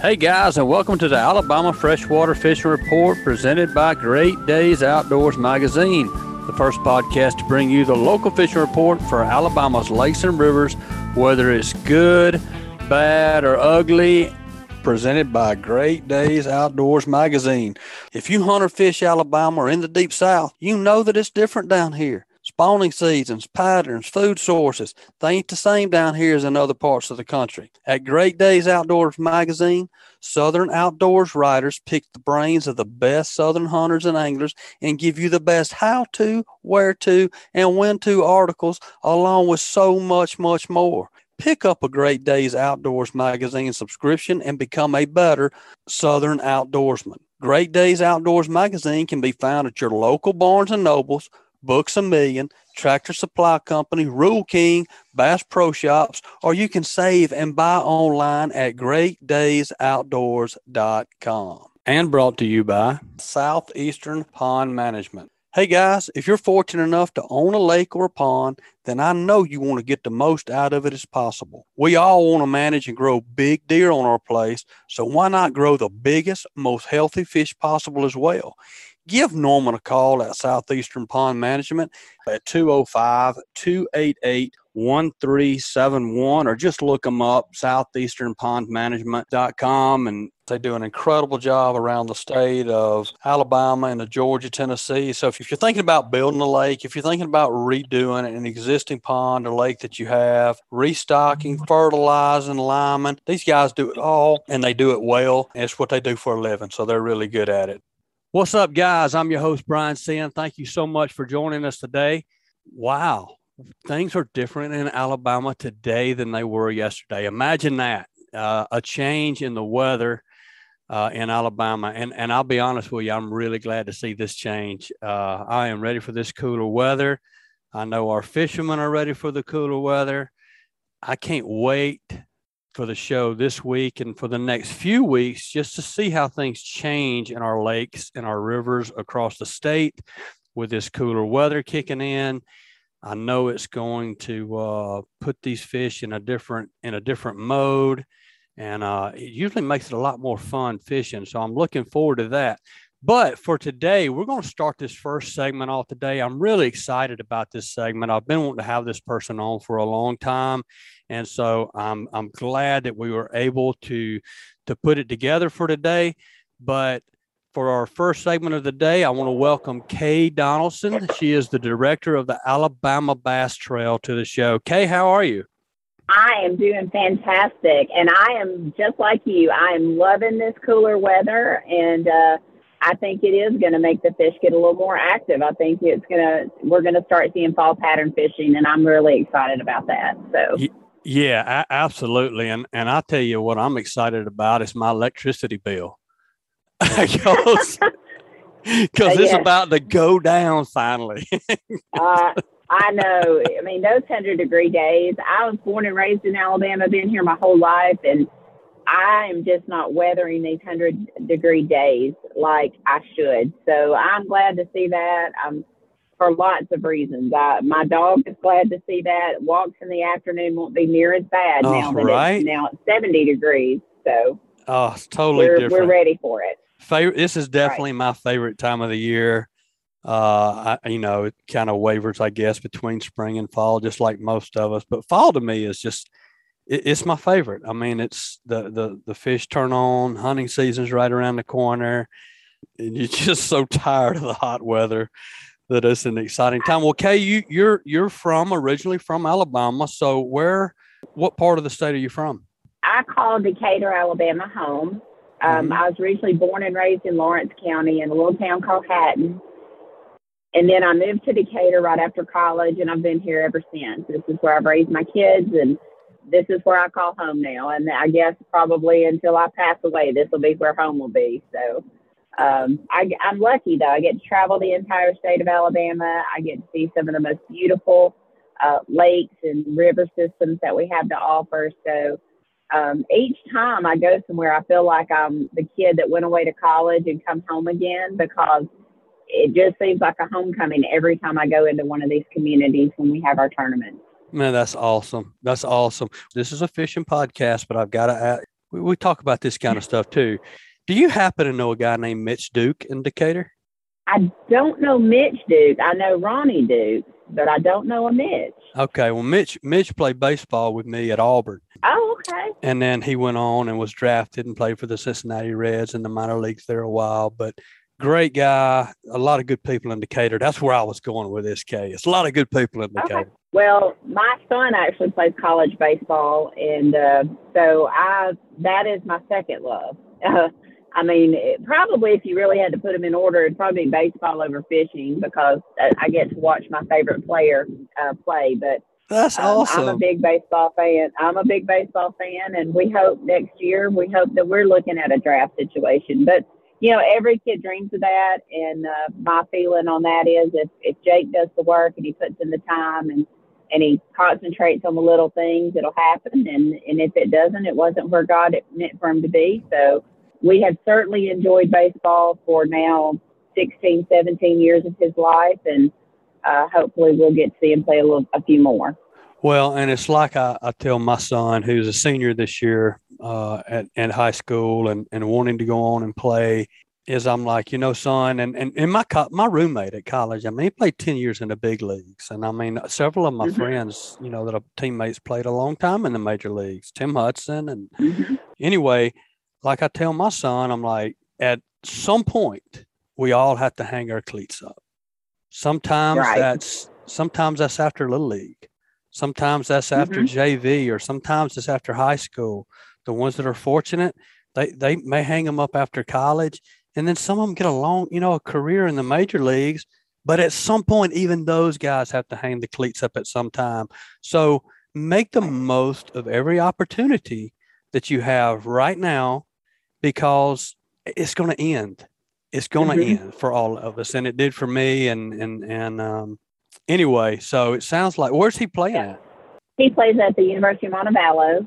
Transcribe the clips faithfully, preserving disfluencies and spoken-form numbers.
Hey guys, and welcome to the Alabama Freshwater Fishing Report presented by Great Days Outdoors magazine, the first podcast to bring you the local fishing report for Alabama's lakes and rivers, whether it's good, bad, or ugly, presented by Great Days Outdoors magazine. If you hunt or fish Alabama or in the Deep South, you know that it's different down here. Spawning seasons, patterns, food sources, they ain't the same down here as in other parts of the country. At Great Days Outdoors magazine, Southern outdoors writers pick the brains of the best Southern hunters and anglers and give you the best how-to, where-to, and when-to articles, along with so much, much more. Pick up a Great Days Outdoors magazine subscription and become a better Southern outdoorsman. Great Days Outdoors magazine can be found at your local Barnes and Nobles, Books A Million, Tractor Supply Company, Rule King, Bass Pro Shops, or you can save and buy online at great days outdoors dot com. And brought to you by Southeastern Pond Management. Hey guys, if you're fortunate enough to own a lake or a pond, then I know you want to get the most out of it as possible. We all want to manage and grow big deer on our place, so why not grow the biggest, most healthy fish possible as well? Give Norman a call at Southeastern Pond Management at two oh five, two eight eight, one three seven one, or just look them up, southeastern pond management dot com. And they do an incredible job around the state of Alabama and the Georgia, Tennessee. So if you're thinking about building a lake, if you're thinking about redoing an existing pond or lake that you have, restocking, fertilizing, liming, these guys do it all, and they do it well. And it's what they do for a living, so they're really good at it. What's up, guys? I'm your host, Brian Senn. Thank you so much for joining us today. Wow, things are different in Alabama today than they were yesterday. Imagine that, uh, a change in the weather uh, in Alabama. And and I'll be honest with you, I'm really glad to see this change. Uh, I am ready for this cooler weather. I know our fishermen are ready for the cooler weather. I can't wait for the show this week and for the next few weeks, just to see how things change in our lakes and our rivers across the state with this cooler weather kicking in. I know it's going to uh, put these fish in a different in a different mode, and uh, it usually makes it a lot more fun fishing. So I'm looking forward to that. But for today, we're going to start this first segment off today. I'm really excited about this segment. I've been wanting to have this person on for a long time. And so I'm I'm glad that we were able to, to put it together for today. But for our first segment of the day, I want to welcome Kay Donaldson. She is the director of the Alabama Bass Trail to the show. Kay, how are you? I am doing fantastic. And I am just like you. I am loving this cooler weather, and uh I think it is going to make the fish get a little more active. I think it's going to, we're going to start seeing fall pattern fishing, and I'm really excited about that. So, yeah, absolutely. And, and I'll tell you what I'm excited about is my electricity bill. Because uh, it's yes. about to go down finally. uh, I know. I mean, those one hundred degree days, I was born and raised in Alabama, been here my whole life, and I am just not weathering these one hundred degree days like I should. So I'm glad to see that um, for lots of reasons. I, my dog is glad to see that. Walks in the afternoon won't be near as bad oh, now. Right. It's, now it's seventy degrees. So oh, it's totally we're, different. We're ready for it. Favorite, this is definitely right. my favorite time of the year. Uh, I, you know, it kind of wavers, I guess, between spring and fall, just like most of us. But fall to me is just... it's my favorite. I mean, it's the, the, the fish turn on, hunting season's right around the corner, and you're just so tired of the hot weather that it's an exciting time. Well, Kay, you, you're you're from originally from Alabama, so where, what part of the state are you from? I call Decatur, Alabama, home. Um, mm-hmm. I was originally born and raised in Lawrence County in a little town called Hatton. And then I moved to Decatur right after college, and I've been here ever since. This is where I've raised my kids, and this is where I call home now. And I guess probably until I pass away, this will be where home will be. So um, I, I'm lucky, though. I get to travel the entire state of Alabama. I get to see some of the most beautiful uh, lakes and river systems that we have to offer. So um, each time I go somewhere, I feel like I'm the kid that went away to college and come home again, because it just seems like a homecoming every time I go into one of these communities when we have our tournaments. Man, that's awesome. That's awesome. This is a fishing podcast, but I've got to we, we talk about this kind of stuff too. Do you happen to know a guy named Mitch Duke in Decatur? I don't know Mitch Duke. I know Ronnie Duke, but I don't know a Mitch. Okay. Well, Mitch, Mitch played baseball with me at Auburn. Oh, okay. And then he went on and was drafted and played for the Cincinnati Reds in the minor leagues there a while, but great guy. A lot of good people in Decatur. That's where I was going with this, Kay. It's a lot of good people in Decatur. Okay. Well, my son actually plays college baseball, and uh, so I that is my second love. Uh, I mean, it, probably if you really had to put them in order, it'd probably be baseball over fishing because I get to watch my favorite player uh, play. But that's um, awesome. I'm a big baseball fan. I'm a big baseball fan, and we hope next year, we hope that we're looking at a draft situation. But you know, every kid dreams of that, and uh, my feeling on that is if, if Jake does the work and he puts in the time and, and he concentrates on the little things, it'll happen, and, and if it doesn't, it wasn't where God meant for him to be. So we have certainly enjoyed baseball for now sixteen, seventeen years of his life, and uh, hopefully we'll get to see him play a, little, a few more. Well, and it's like I, I tell my son, who's a senior this year uh, at, at high school and, and wanting to go on and play, is I'm like, you know, son, and, and, and my co- my roommate at college, I mean, he played ten years in the big leagues. And, I mean, several of my mm-hmm. friends, you know, that are teammates played a long time in the major leagues, Tim Hudson. And mm-hmm. anyway, like I tell my son, I'm like, at some point, we all have to hang our cleats up. Sometimes right. that's sometimes that's after Little League. Sometimes that's after mm-hmm. J V, or sometimes it's after high school. The ones that are fortunate, they, they may hang them up after college. And then some of them get a long, you know, a career in the major leagues. But at some point, even those guys have to hang the cleats up at some time. So make the most of every opportunity that you have right now, because it's going to end. It's going to mm-hmm. end for all of us. And it did for me. And, and, and, um, Anyway, so it sounds like, where's he playing yeah. at? He plays at the University of Montevallo.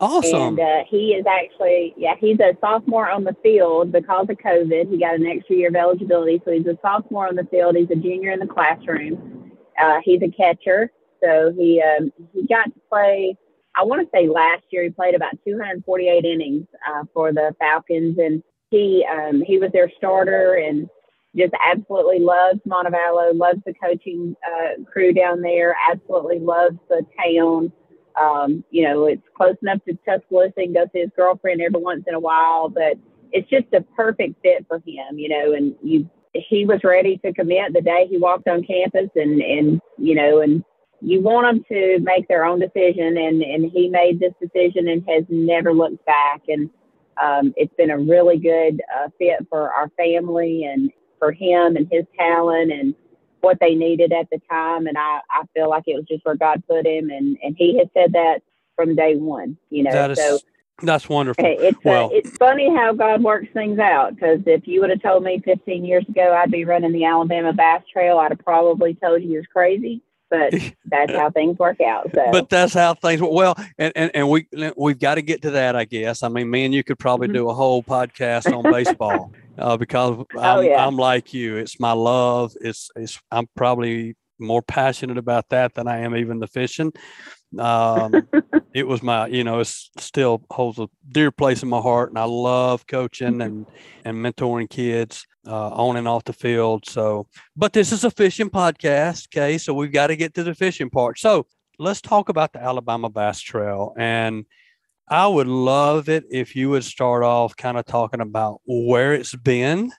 Awesome. And uh, he is actually, yeah, he's a sophomore on the field because of COVID. He got an extra year of eligibility, so he's a sophomore on the field. He's a junior in the classroom. Uh, he's a catcher, so he um, he got to play, I want to say last year, he played about two hundred forty-eight innings uh, for the Falcons, and he um, he was their starter, and just absolutely loves Montevallo, loves the coaching uh, crew down there, absolutely loves the town. Um, you know, it's close enough to Tuscaloosa and go see his girlfriend every once in a while, but it's just a perfect fit for him, you know, and you, he was ready to commit the day he walked on campus, and, and you know, and you want them to make their own decision, and, and he made this decision and has never looked back, and um, it's been a really good uh, fit for our family and for him and his talent and what they needed at the time. And I, I feel like it was just where God put him. And, and he has said that from day one, you know, that is, so that's wonderful. It's, well, uh, it's funny how God works things out. Cause if you would have told me fifteen years ago, I'd be running the Alabama Bass Trail, I'd have probably told you you're crazy, but that's how things work out. So. But that's how things work. Well, and, and, and we, we've got to get to that, I guess. I mean, me and you could probably mm-hmm. do a whole podcast on baseball. Uh, because I'm, oh, yeah. I'm like you, it's my love. It's, it's, I'm probably more passionate about that than I am even the fishing. Um, it was my, you know, it still holds a dear place in my heart, and I love coaching and, and mentoring kids, uh, on and off the field. So, but this is a fishing podcast. Okay. So we've got to get to the fishing part. So let's talk about the Alabama Bass Trail, and I would love it if you would start off kind of talking about where it's been,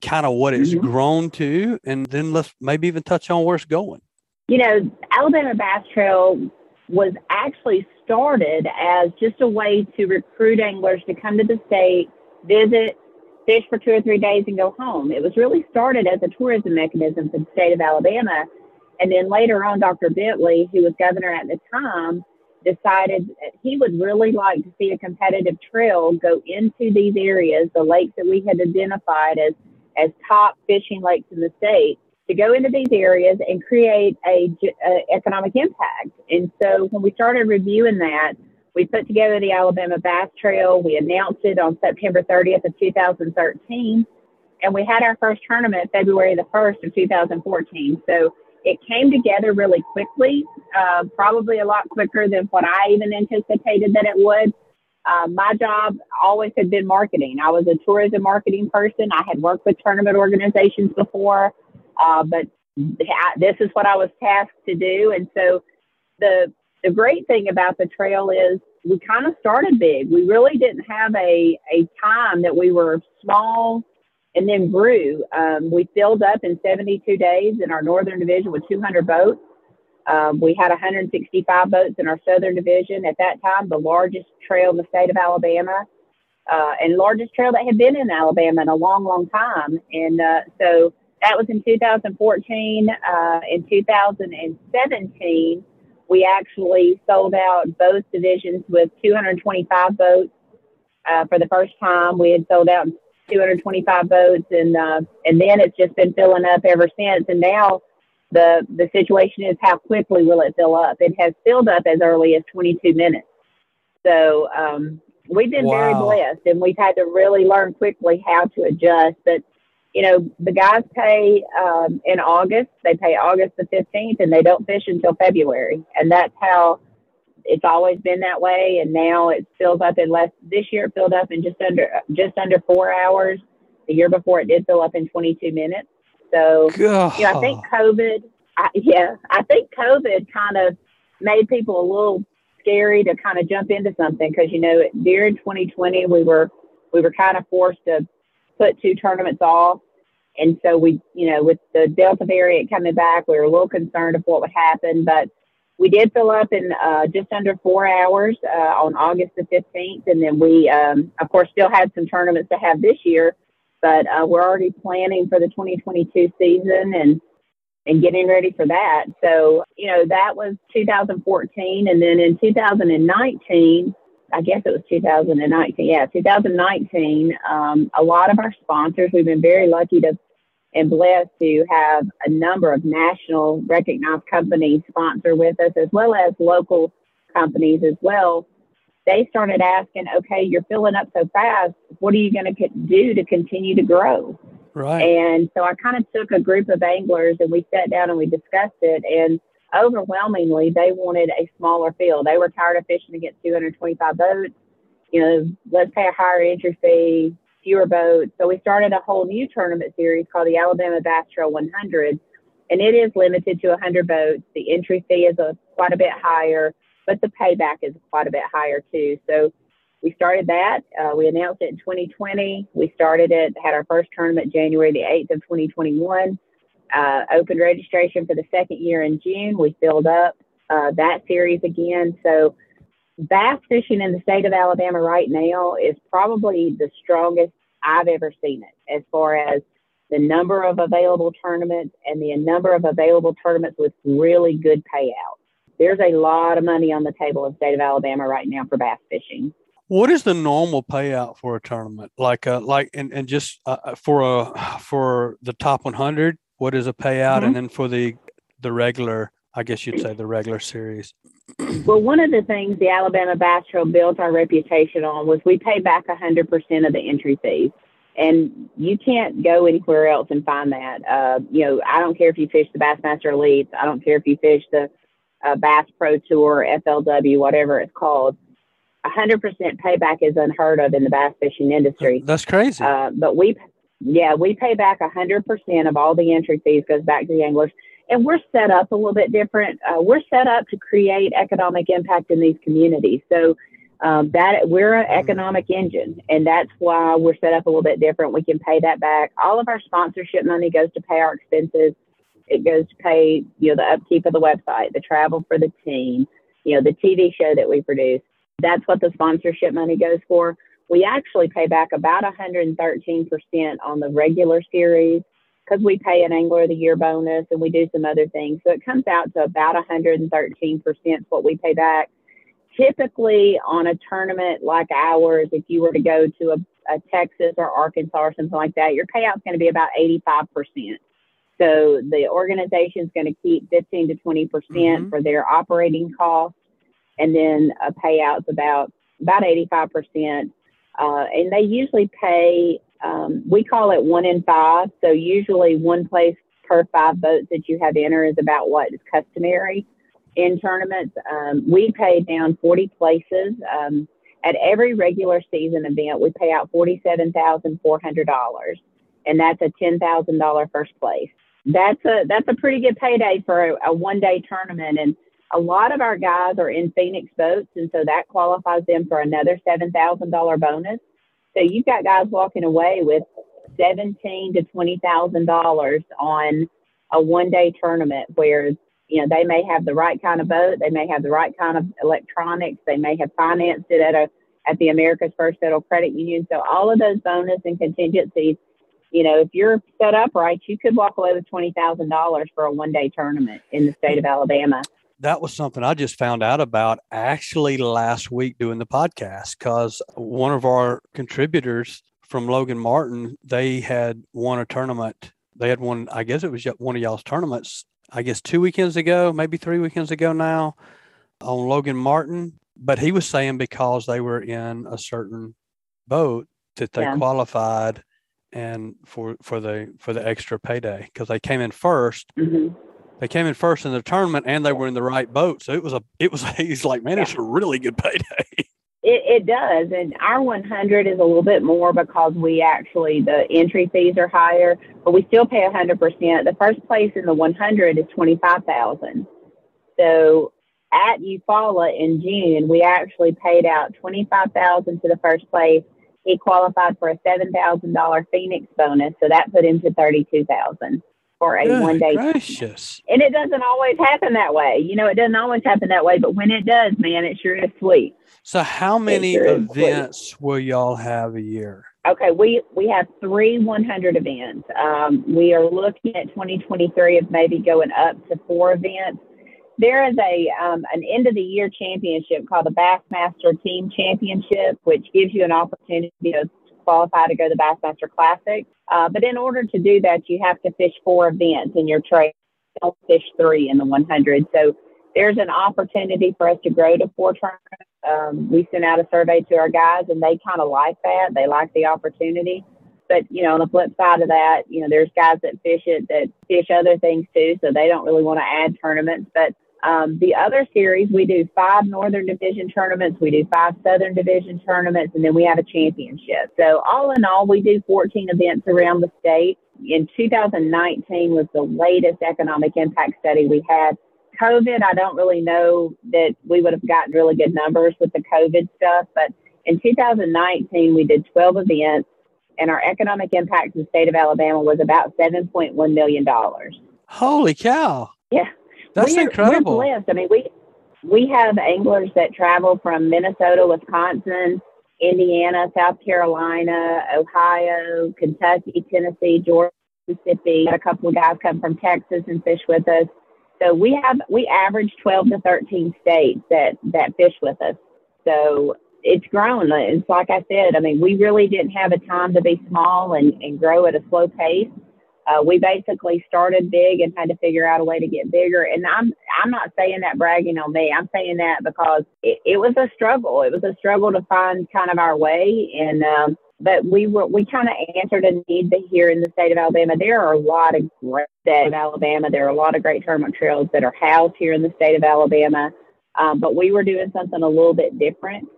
kind of what it's mm-hmm. grown to, and then let's maybe even touch on where it's going. You know, Alabama Bass Trail was actually started as just a way to recruit anglers to come to the state, visit, fish for two or three days, and go home. It was really started as a tourism mechanism for the state of Alabama. And then later on, Doctor Bentley, who was governor at the time, decided he would really like to see a competitive trail go into these areas, the lakes that we had identified as, as top fishing lakes in the state, to go into these areas and create a, a economic impact. And so when we started reviewing that, we put together the Alabama Bass Trail. We announced it on September thirtieth of two thousand thirteen, and we had our first tournament February the first of two thousand fourteen. So it came together really quickly, uh, probably a lot quicker than what I even anticipated that it would. Uh, my job always had been marketing. I was a tourism marketing person. I had worked with tournament organizations before, uh, but I, this is what I was tasked to do. And so the the great thing about the trail is we kind of started big. We really didn't have a, a time that we were small and then grew. Um, we filled up in seventy-two days in our northern division with two hundred boats. Um, we had one hundred sixty-five boats in our southern division at that time, the largest trail in the state of Alabama, uh, and largest trail that had been in Alabama in a long, long time. And uh, so that was in two thousand fourteen. Uh, in two thousand seventeen, we actually sold out both divisions with two hundred twenty-five boats uh, for the first time. We had sold out two hundred twenty-five boats, and uh, and then it's just been filling up ever since. And now the the situation is, how quickly will it fill up? It has filled up as early as twenty-two minutes. So um, we've been wow. very blessed, and we've had to really learn quickly how to adjust. But, you know, the guys pay um, in August. They pay August the fifteenth, and they don't fish until February. And that's how it's always been that way. And now it fills up in less. This year it filled up in just under just under four hours. The year before it did fill up in twenty-two minutes. So, you know, I think COVID, I, yeah, I think COVID kind of made people a little scary to kind of jump into something, because, you know, during twenty twenty, we were we were kind of forced to put two tournaments off. And so we, you know, with the Delta variant coming back, we were a little concerned of what would happen. But we did fill up in uh, just under four hours uh, on August the fifteenth. And then we, um, of course, still had some tournaments to have this year. But uh, we're already planning for the twenty twenty-two season and and getting ready for that. So, you know, that was two thousand fourteen. And then in two thousand nineteen, I guess it was two thousand nineteen. Yeah, two thousand nineteen, um, a lot of our sponsors, we've been very lucky to and blessed to have a number of national recognized companies sponsor with us, as well as local companies as well. They started asking, okay, you're filling up so fast, what are you going to do to continue to grow? Right. And so I kind of took a group of anglers, and we sat down and we discussed it. And overwhelmingly, they wanted a smaller field. They were tired of fishing against two hundred twenty-five boats. You know, let's pay a higher entry fee, fewer boats. So we started a whole new tournament series called the Alabama Bass Trail one hundred. And it is limited to one hundred boats. The entry fee is a, quite a bit higher, but the payback is quite a bit higher too. So we started that. Uh, we announced it in twenty twenty. We started it, had our first tournament January the eighth of twenty twenty-one. Uh, opened registration for the second year in June. We filled up uh, that series again. So bass fishing in the state of Alabama right now is probably the strongest I've ever seen it, as far as the number of available tournaments and the number of available tournaments with really good payouts. There's a lot of money on the table in the state of Alabama right now for bass fishing. What is the normal payout for a tournament? Like, uh, like, and, and just uh, for a, for the top one hundred, what is a payout? Mm-hmm. And then for the, the regular, I guess you'd say the regular series. Well, one of the things the Alabama Bass Trail built our reputation on was we pay back one hundred percent of the entry fees. And you can't go anywhere else and find that. Uh, you know, I don't care if you fish the Bassmaster Elites. I don't care if you fish the Uh, Bass Pro Tour, F L W, whatever it's called. one hundred percent payback is unheard of in the bass fishing industry. That's crazy. Uh, but we, yeah, we pay back one hundred percent of all the entry fees goes back to the anglers. And we're set up a little bit different. Uh, we're set up to create economic impact in these communities. So um, that we're an economic mm-hmm. engine, and that's why we're set up a little bit different. We can pay that back. All of our sponsorship money goes to pay our expenses. It goes to pay, you know, the upkeep of the website, the travel for the team, you know, the T V show that we produce. That's what the sponsorship money goes for. We actually pay back about one hundred thirteen percent on the regular series, because we pay an Angler of the Year bonus and we do some other things. So it comes out to about one hundred thirteen percent what we pay back. Typically on a tournament like ours, if you were to go to a, a Texas or Arkansas or something like that, your payout's going to be about eighty-five percent. So the organization's going to keep fifteen to twenty percent mm-hmm. for their operating costs, and then a payout's about, about eighty-five percent. Uh, and they usually pay, um, we call it one in five. So usually one place per five boats that you have enter is about what is customary in tournaments. Um, we pay down forty places. Um, At every regular season event, we pay out forty-seven thousand four hundred dollars, and that's a ten thousand dollars first place. That's a that's a pretty good payday for a, a one-day tournament, and a lot of our guys are in Phoenix boats, and so that qualifies them for another seven thousand dollars bonus. So you've got guys walking away with seventeen thousand to twenty thousand dollars on a one-day tournament where, you know, they may have the right kind of boat, they may have the right kind of electronics, they may have financed it at a at the America's First Federal Credit Union. So all of those bonus and contingencies, you know, if you're set up right, you could walk away with twenty thousand dollars for a one-day tournament in the state of Alabama. That was something I just found out about actually last week doing the podcast, because one of our contributors from Logan Martin, they had won a tournament. They had won, I guess it was one of y'all's tournaments, I guess two weekends ago, maybe three weekends ago now, on Logan Martin. But he was saying because they were in a certain boat that they yeah. qualified and for, for the for the extra payday, because they came in first. Mm-hmm. They came in first in the tournament, and they were in the right boat. So it was a, it was, he's like, man, it's a really good payday. It, it does. And our one hundred is a little bit more because we actually, the entry fees are higher, but we still pay a hundred percent. The first place in the one hundred is twenty-five thousand. So at Eufaula in June, we actually paid out twenty-five thousand to the first place. He qualified for a seven thousand dollars Phoenix bonus. So that put him to thirty-two thousand. For a Good one day. Gracious. And it doesn't always happen that way. You know, it doesn't always happen that way, but when it does, man, it sure is sweet. So how many sure events will y'all have a year? Okay. We, we have three one hundred events. Um, we are looking at twenty twenty-three of maybe going up to four events. There is a, um, an end of the year championship called the Bassmaster Team Championship, which gives you an opportunity to qualify to go to the Bassmaster Classic. Uh, but in order to do that, you have to fish four events in your trade. Don't fish three in the one hundred. So there's an opportunity for us to grow to four tournaments. Um, we sent out a survey to our guys, and they kind of like that. They like the opportunity. But, you know, on the flip side of that, you know, there's guys that fish it, that fish other things too, so they don't really want to add tournaments. But um, the other series, we do five Northern Division tournaments, we do five Southern Division tournaments, and then we have a championship. So all in all, we do fourteen events around the state. In two thousand nineteen was the latest economic impact study we had. COVID, I don't really know that we would have gotten really good numbers with the COVID stuff, but in two thousand nineteen, we did twelve events, and our economic impact in the state of Alabama was about seven point one million dollars. Holy cow. Yeah. That's we're, incredible. We're blessed. I mean, we we have anglers that travel from Minnesota, Wisconsin, Indiana, South Carolina, Ohio, Kentucky, Tennessee, Georgia, Mississippi. A couple of guys come from Texas and fish with us. So we have we average twelve to thirteen states that, that fish with us. So it's grown. It's like I said, I mean, we really didn't have a time to be small and, and grow at a slow pace. Uh, we basically started big and had to figure out a way to get bigger. And I'm I'm not saying that bragging on me. I'm saying that because it, it was a struggle. It was a struggle to find kind of our way. And um, but we were we kind of answered a need here in the state of Alabama. There are a lot of great state of Alabama. There are a lot of great tournament trails that are housed here in the state of Alabama. Um, but we were doing something a little bit different.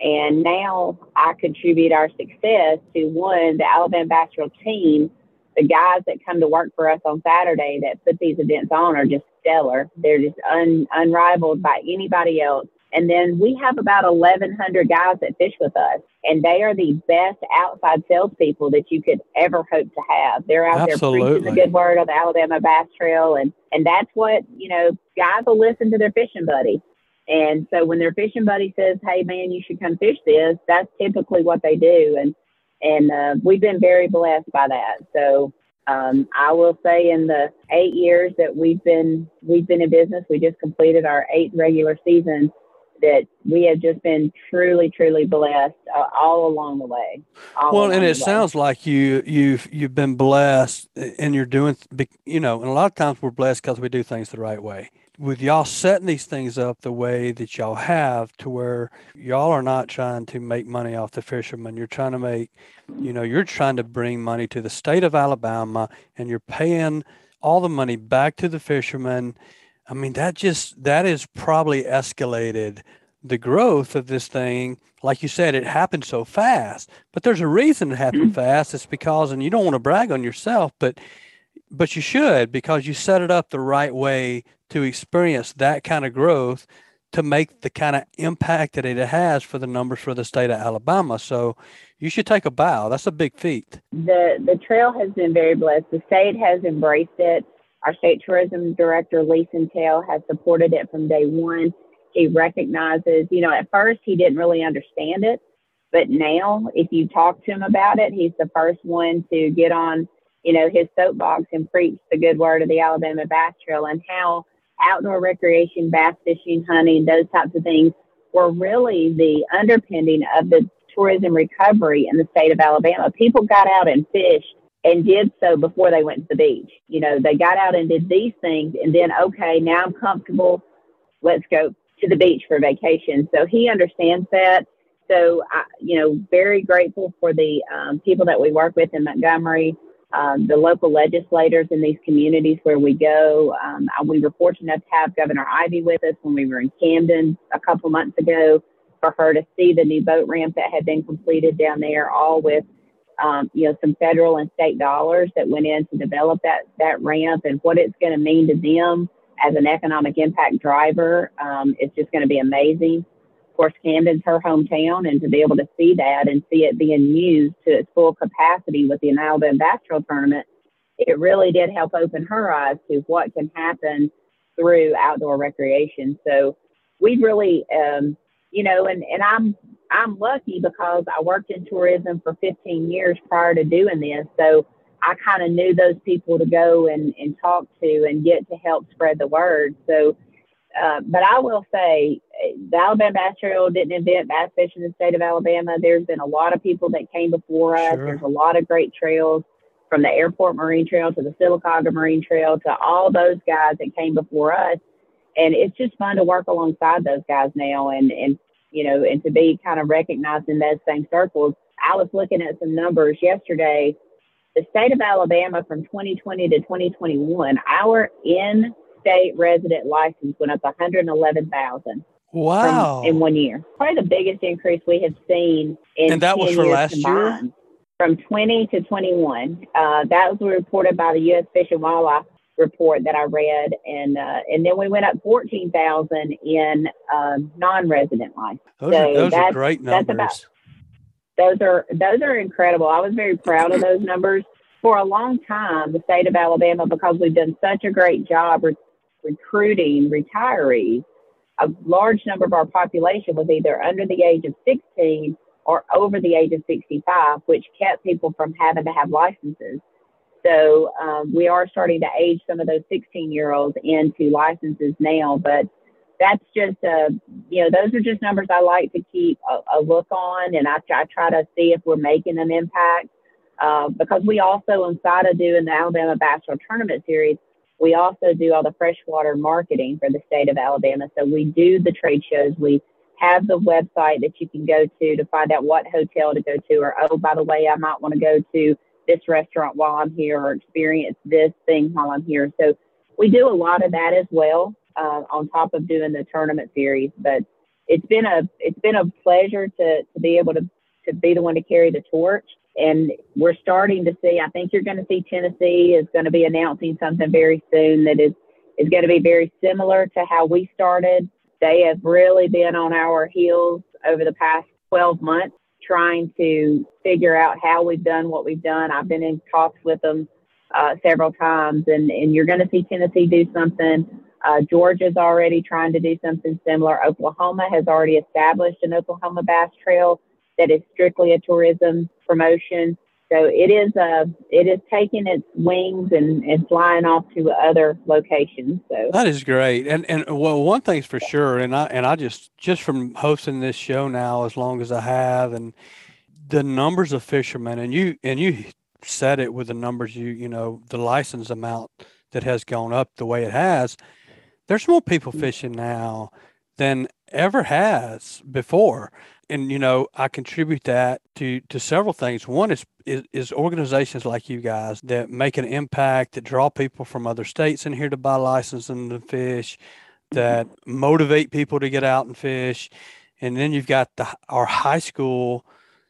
And now I contribute our success to, one, the Alabama Bass Trail team. The guys that come to work for us on Saturday that put these events on are just stellar. They're just un, unrivaled by anybody else. And then we have about eleven hundred guys that fish with us, and they are the best outside salespeople that you could ever hope to have. They're out Absolutely. there preaching the good word of the Alabama Bass Trail, and, and that's what, you know, guys will listen to their fishing buddy. And so when their fishing buddy says, hey, man, you should come fish this, that's typically what they do. And And uh, we've been very blessed by that. So um, I will say, in the eight years that we've been we've been in business, we just completed our eighth regular season. That we have just been truly, truly blessed uh, all along the way. Well, and it sounds like you you've you've been blessed, and you're doing, you know. And a lot of times we're blessed because we do things the right way. With y'all setting these things up the way that y'all have, to where y'all are not trying to make money off the fishermen. You're trying to make, you know, you're trying to bring money to the state of Alabama, and you're paying all the money back to the fishermen. I mean, that just, that is probably escalated the growth of this thing, like you said, it happened so fast, but there's a reason it happened fast. It's because, and you don't want to brag on yourself, but, but you should, because you set it up the right way to experience that kind of growth, to make the kind of impact that it has for the numbers for the state of Alabama. So you should take a bow. That's a big feat. The, the trail has been very blessed. The state has embraced it. Our state tourism director, Lee Sintel, has supported it from day one. He recognizes, you know, at first he didn't really understand it, but now if you talk to him about it, he's the first one to get on, you know, his soapbox and preach the good word of the Alabama Bass Trail and how outdoor recreation, bass fishing, hunting, those types of things were really the underpinning of the tourism recovery in the state of Alabama. People got out and fished and did so before they went to the beach. You know, they got out and did these things, and then, okay, now I'm comfortable. Let's go to the beach for vacation. So he understands that. So, I, you know, very grateful for the um, people that we work with in Montgomery, Um, the local legislators in these communities where we go. Um, we were fortunate enough to have Governor Ivey with us when we were in Camden a couple months ago for her to see the new boat ramp that had been completed down there, all with, um, you know, some federal and state dollars that went in to develop that, that ramp, and what it's going to mean to them as an economic impact driver. Um, it's just going to be amazing. Of course, Camden's her hometown, and to be able to see that and see it being used to its full capacity with the Alabama Bass Trail Tournament, it really did help open her eyes to what can happen through outdoor recreation. So we really, um, you know, and, and I'm I'm lucky because I worked in tourism for fifteen years prior to doing this. So I kind of knew those people to go and, and talk to and get to help spread the word. So Uh, but I will say the Alabama Bass Trail didn't invent bass fishing in the state of Alabama. There's been a lot of people that came before us. Sure. There's a lot of great trails, from the Airport Marine Trail to the Sylacauga Marine Trail to all those guys that came before us. And it's just fun to work alongside those guys now and, and you know, and to be kind of recognized in those same circles. I was looking at some numbers yesterday. The state of Alabama from twenty twenty to twenty twenty-one, our in state resident license went up one hundred eleven thousand. Wow! From, in one year, probably the biggest increase we have seen in and that was for last combined. year, from twenty to twenty-one. Uh, that was reported by the U S Fish and Wildlife report that I read, and uh, and then we went up fourteen thousand in um, non-resident license. Those, so are, those are great numbers. That's about, those are those are incredible. I was very proud of those numbers. For a long time, the state of Alabama, because we've done such a great job recruiting retirees, a large number of our population was either under the age of sixteen or over the age of sixty-five, which kept people from having to have licenses. So um, we are starting to age some of those sixteen-year-olds into licenses now, but that's just, uh, you know, those are just numbers I like to keep a, a look on, and I, I try to see if we're making an impact, uh, because we also, inside of doing the Alabama Bass Trail Tournament Series, we also do all the freshwater marketing for the state of Alabama. So we do the trade shows. We have the website that you can go to to find out what hotel to go to, or, oh, by the way, I might want to go to this restaurant while I'm here, or experience this thing while I'm here. So we do a lot of that as well, uh, on top of doing the tournament series. But it's been a it's been a pleasure to, to be able to, to be the one to carry the torch. And we're starting to see, I think you're going to see Tennessee is going to be announcing something very soon that is, is going to be very similar to how we started. They have really been on our heels over the past twelve months trying to figure out how we've done what we've done. I've been in talks with them uh, several times, and, and you're going to see Tennessee do something. Uh, Georgia's already trying to do something similar. Oklahoma has already established an Oklahoma Bass Trail that is strictly a tourism promotion. So it is a, it is taking its wings and, and flying off to other locations. So that is great. And and well, one thing's for sure, and I and I just just from hosting this show now as long as I have, and the numbers of fishermen, and you and you said it with the numbers, you you know, the license amount that has gone up the way it has. There's more people fishing now than ever has before. And, you know, I contribute that to, to several things. One is, is is organizations like you guys that make an impact, that draw people from other states in here to buy licenses and to fish. that motivate people to get out and fish. And then you've got the, our high school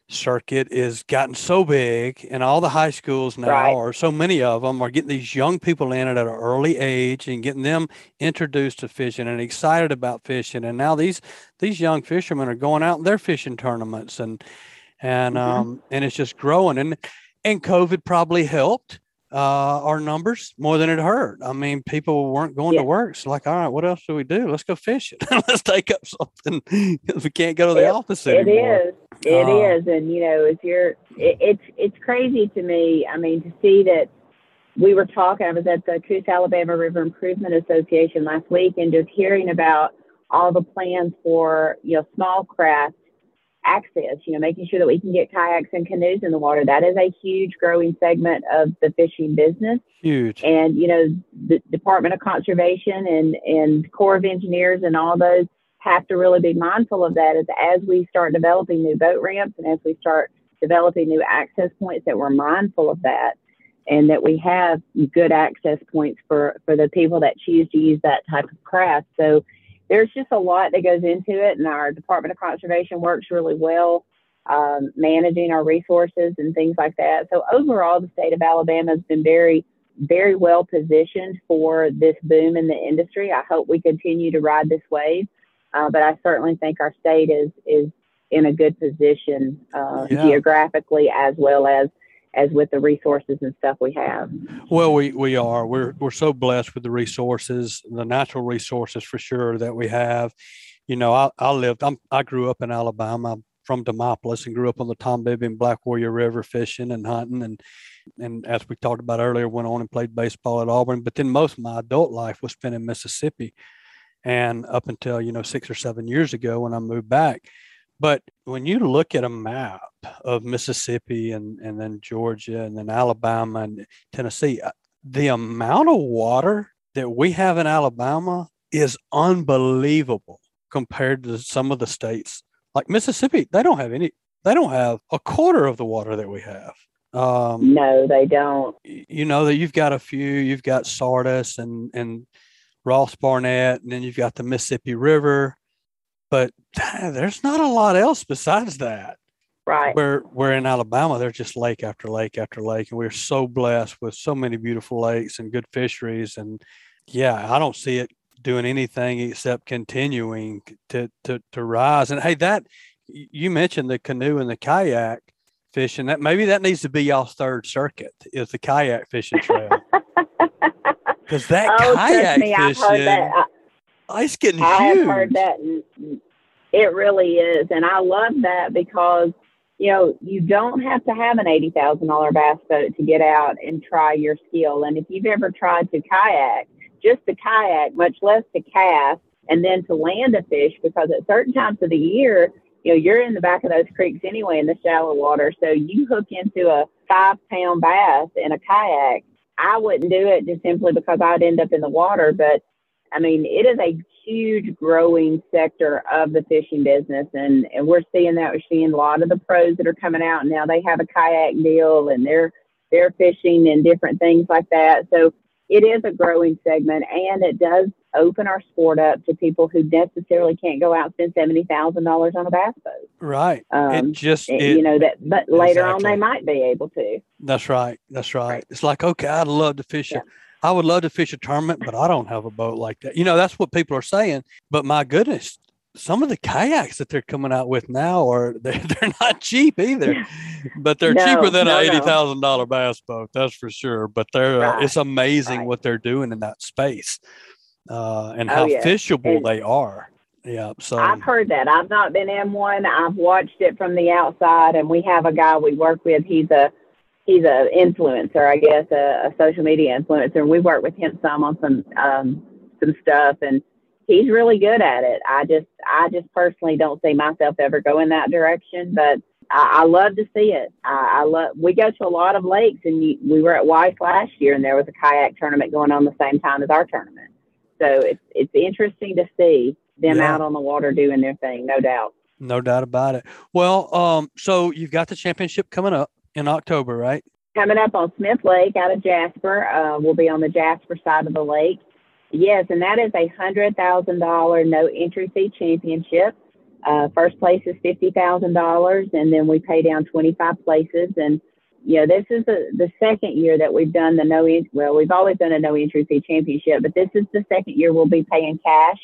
circuit is gotten so big, and all the high schools now, right, or so many of them are getting these young people in at an early age and getting them introduced to fishing and excited about fishing. And now these, these young fishermen are going out in their fishing tournaments, and, and, mm-hmm. um, and it's just growing. And, and COVID probably helped uh, our numbers more than it hurt. I mean, people weren't going yeah. to work. It's like, all right, what else do we do? Let's go fish it. Let's take up something. We can't go to the it, office anymore. It is. It uh, is. And, you know, if you're, it, it's, it's crazy to me. I mean, to see that we were talking, I was at the Coos Alabama River Improvement Association last week, and just hearing about all the plans for, you know, small craft access, you know, making sure that we can get kayaks and canoes in the water. That is a huge growing segment of the fishing business. Huge. And, you know, the Department of Conservation and, and Corps of Engineers and all those have to really be mindful of that, is as we start developing new boat ramps and as we start developing new access points, that we're mindful of that, and that we have good access points for, for the people that choose to use that type of craft. So there's just a lot that goes into it, and our Department of Conservation works really well um, managing our resources and things like that. So overall, the state of Alabama has been very, very well positioned for this boom in the industry. I hope we continue to ride this wave, uh, but I certainly think our state is is in a good position uh, yeah. geographically, as well as as with the resources and stuff we have. Well, we, we are, we're, we're so blessed with the resources, the natural resources for sure that we have. You know, I, I lived, I'm, I grew up in Alabama. I'm from Demopolis and grew up on the Tom Bibby and Black Warrior River fishing and hunting. And, and as we talked about earlier, went on and played baseball at Auburn, but then most of my adult life was spent in Mississippi, and up until, you know, six or seven years ago when I moved back. But when you look at a map of Mississippi and, and then Georgia and then Alabama and Tennessee, the amount of water that we have in Alabama is unbelievable compared to some of the states like Mississippi. They don't have any, they don't have a quarter of the water that we have. Um, no, they don't. You know, that you've got a few, you've got Sardis and, and Ross Barnett, and then you've got the Mississippi River. But there's not a lot else besides that. Right. We're, we're in Alabama. There's just lake after lake after lake. And we're so blessed with so many beautiful lakes and good fisheries. And, yeah, I don't see it doing anything except continuing to, to, to rise. And, hey, that you mentioned the canoe and the kayak fishing. That maybe that needs to be y'all's third circuit, is the kayak fishing trail. Because that oh, kayak me, fishing – It's getting huge. I have heard that, and it really is. And I love that because, you know, you don't have to have an eighty thousand dollars bass boat to get out and try your skill. And if you've ever tried to kayak, just to kayak, much less to cast, and then to land a fish, because at certain times of the year, you know, you're in the back of those creeks anyway in the shallow water. So you hook into a five-pound bass in a kayak. I wouldn't do it just simply because I'd end up in the water, but I mean, it is a huge growing sector of the fishing business, and, and we're seeing that. We're seeing a lot of the pros that are coming out now. They have a kayak deal, and they're they're fishing and different things like that. So it is a growing segment, and it does open our sport up to people who necessarily can't go out and spend seventy thousand dollars on a bass boat. Right. Um, it just, it, you know, that, but later exactly. on they might be able to. That's right. That's right. right. It's like, okay, I'd love to fish yeah. a I would love to fish a tournament, but I don't have a boat like that. You know, that's what people are saying. But my goodness, some of the kayaks that they're coming out with now are they're, they're not cheap either, but they're no, cheaper than no, an eighty thousand dollars no. bass boat. That's for sure. But they're right. uh, it's amazing right. what they're doing in that space uh, and how oh, yes. fishable and they are. Yeah. So I've heard that. I've not been in one. I've watched it from the outside, and we have a guy we work with. He's a He's an influencer, I guess, a, a social media influencer. And we work with him some on some um, some stuff, and he's really good at it. I just, I just personally don't see myself ever go in that direction, but I, I love to see it. I, I love. We go to a lot of lakes, and you, we were at Weiss last year, and there was a kayak tournament going on the same time as our tournament. So it's it's interesting to see them yeah. out on the water doing their thing, no doubt. No doubt about it. Well, um, so you've got the championship coming up in October, right? Coming up on Smith Lake out of Jasper. Uh, we'll be on the Jasper side of the lake. Yes, and that is a one hundred thousand dollars no entry fee championship. Uh, first place is fifty thousand dollars, and then we pay down twenty-five places. And, you know, this is a, the second year that we've done the no – well, we've always done a no entry fee championship, but this is the second year we'll be paying cash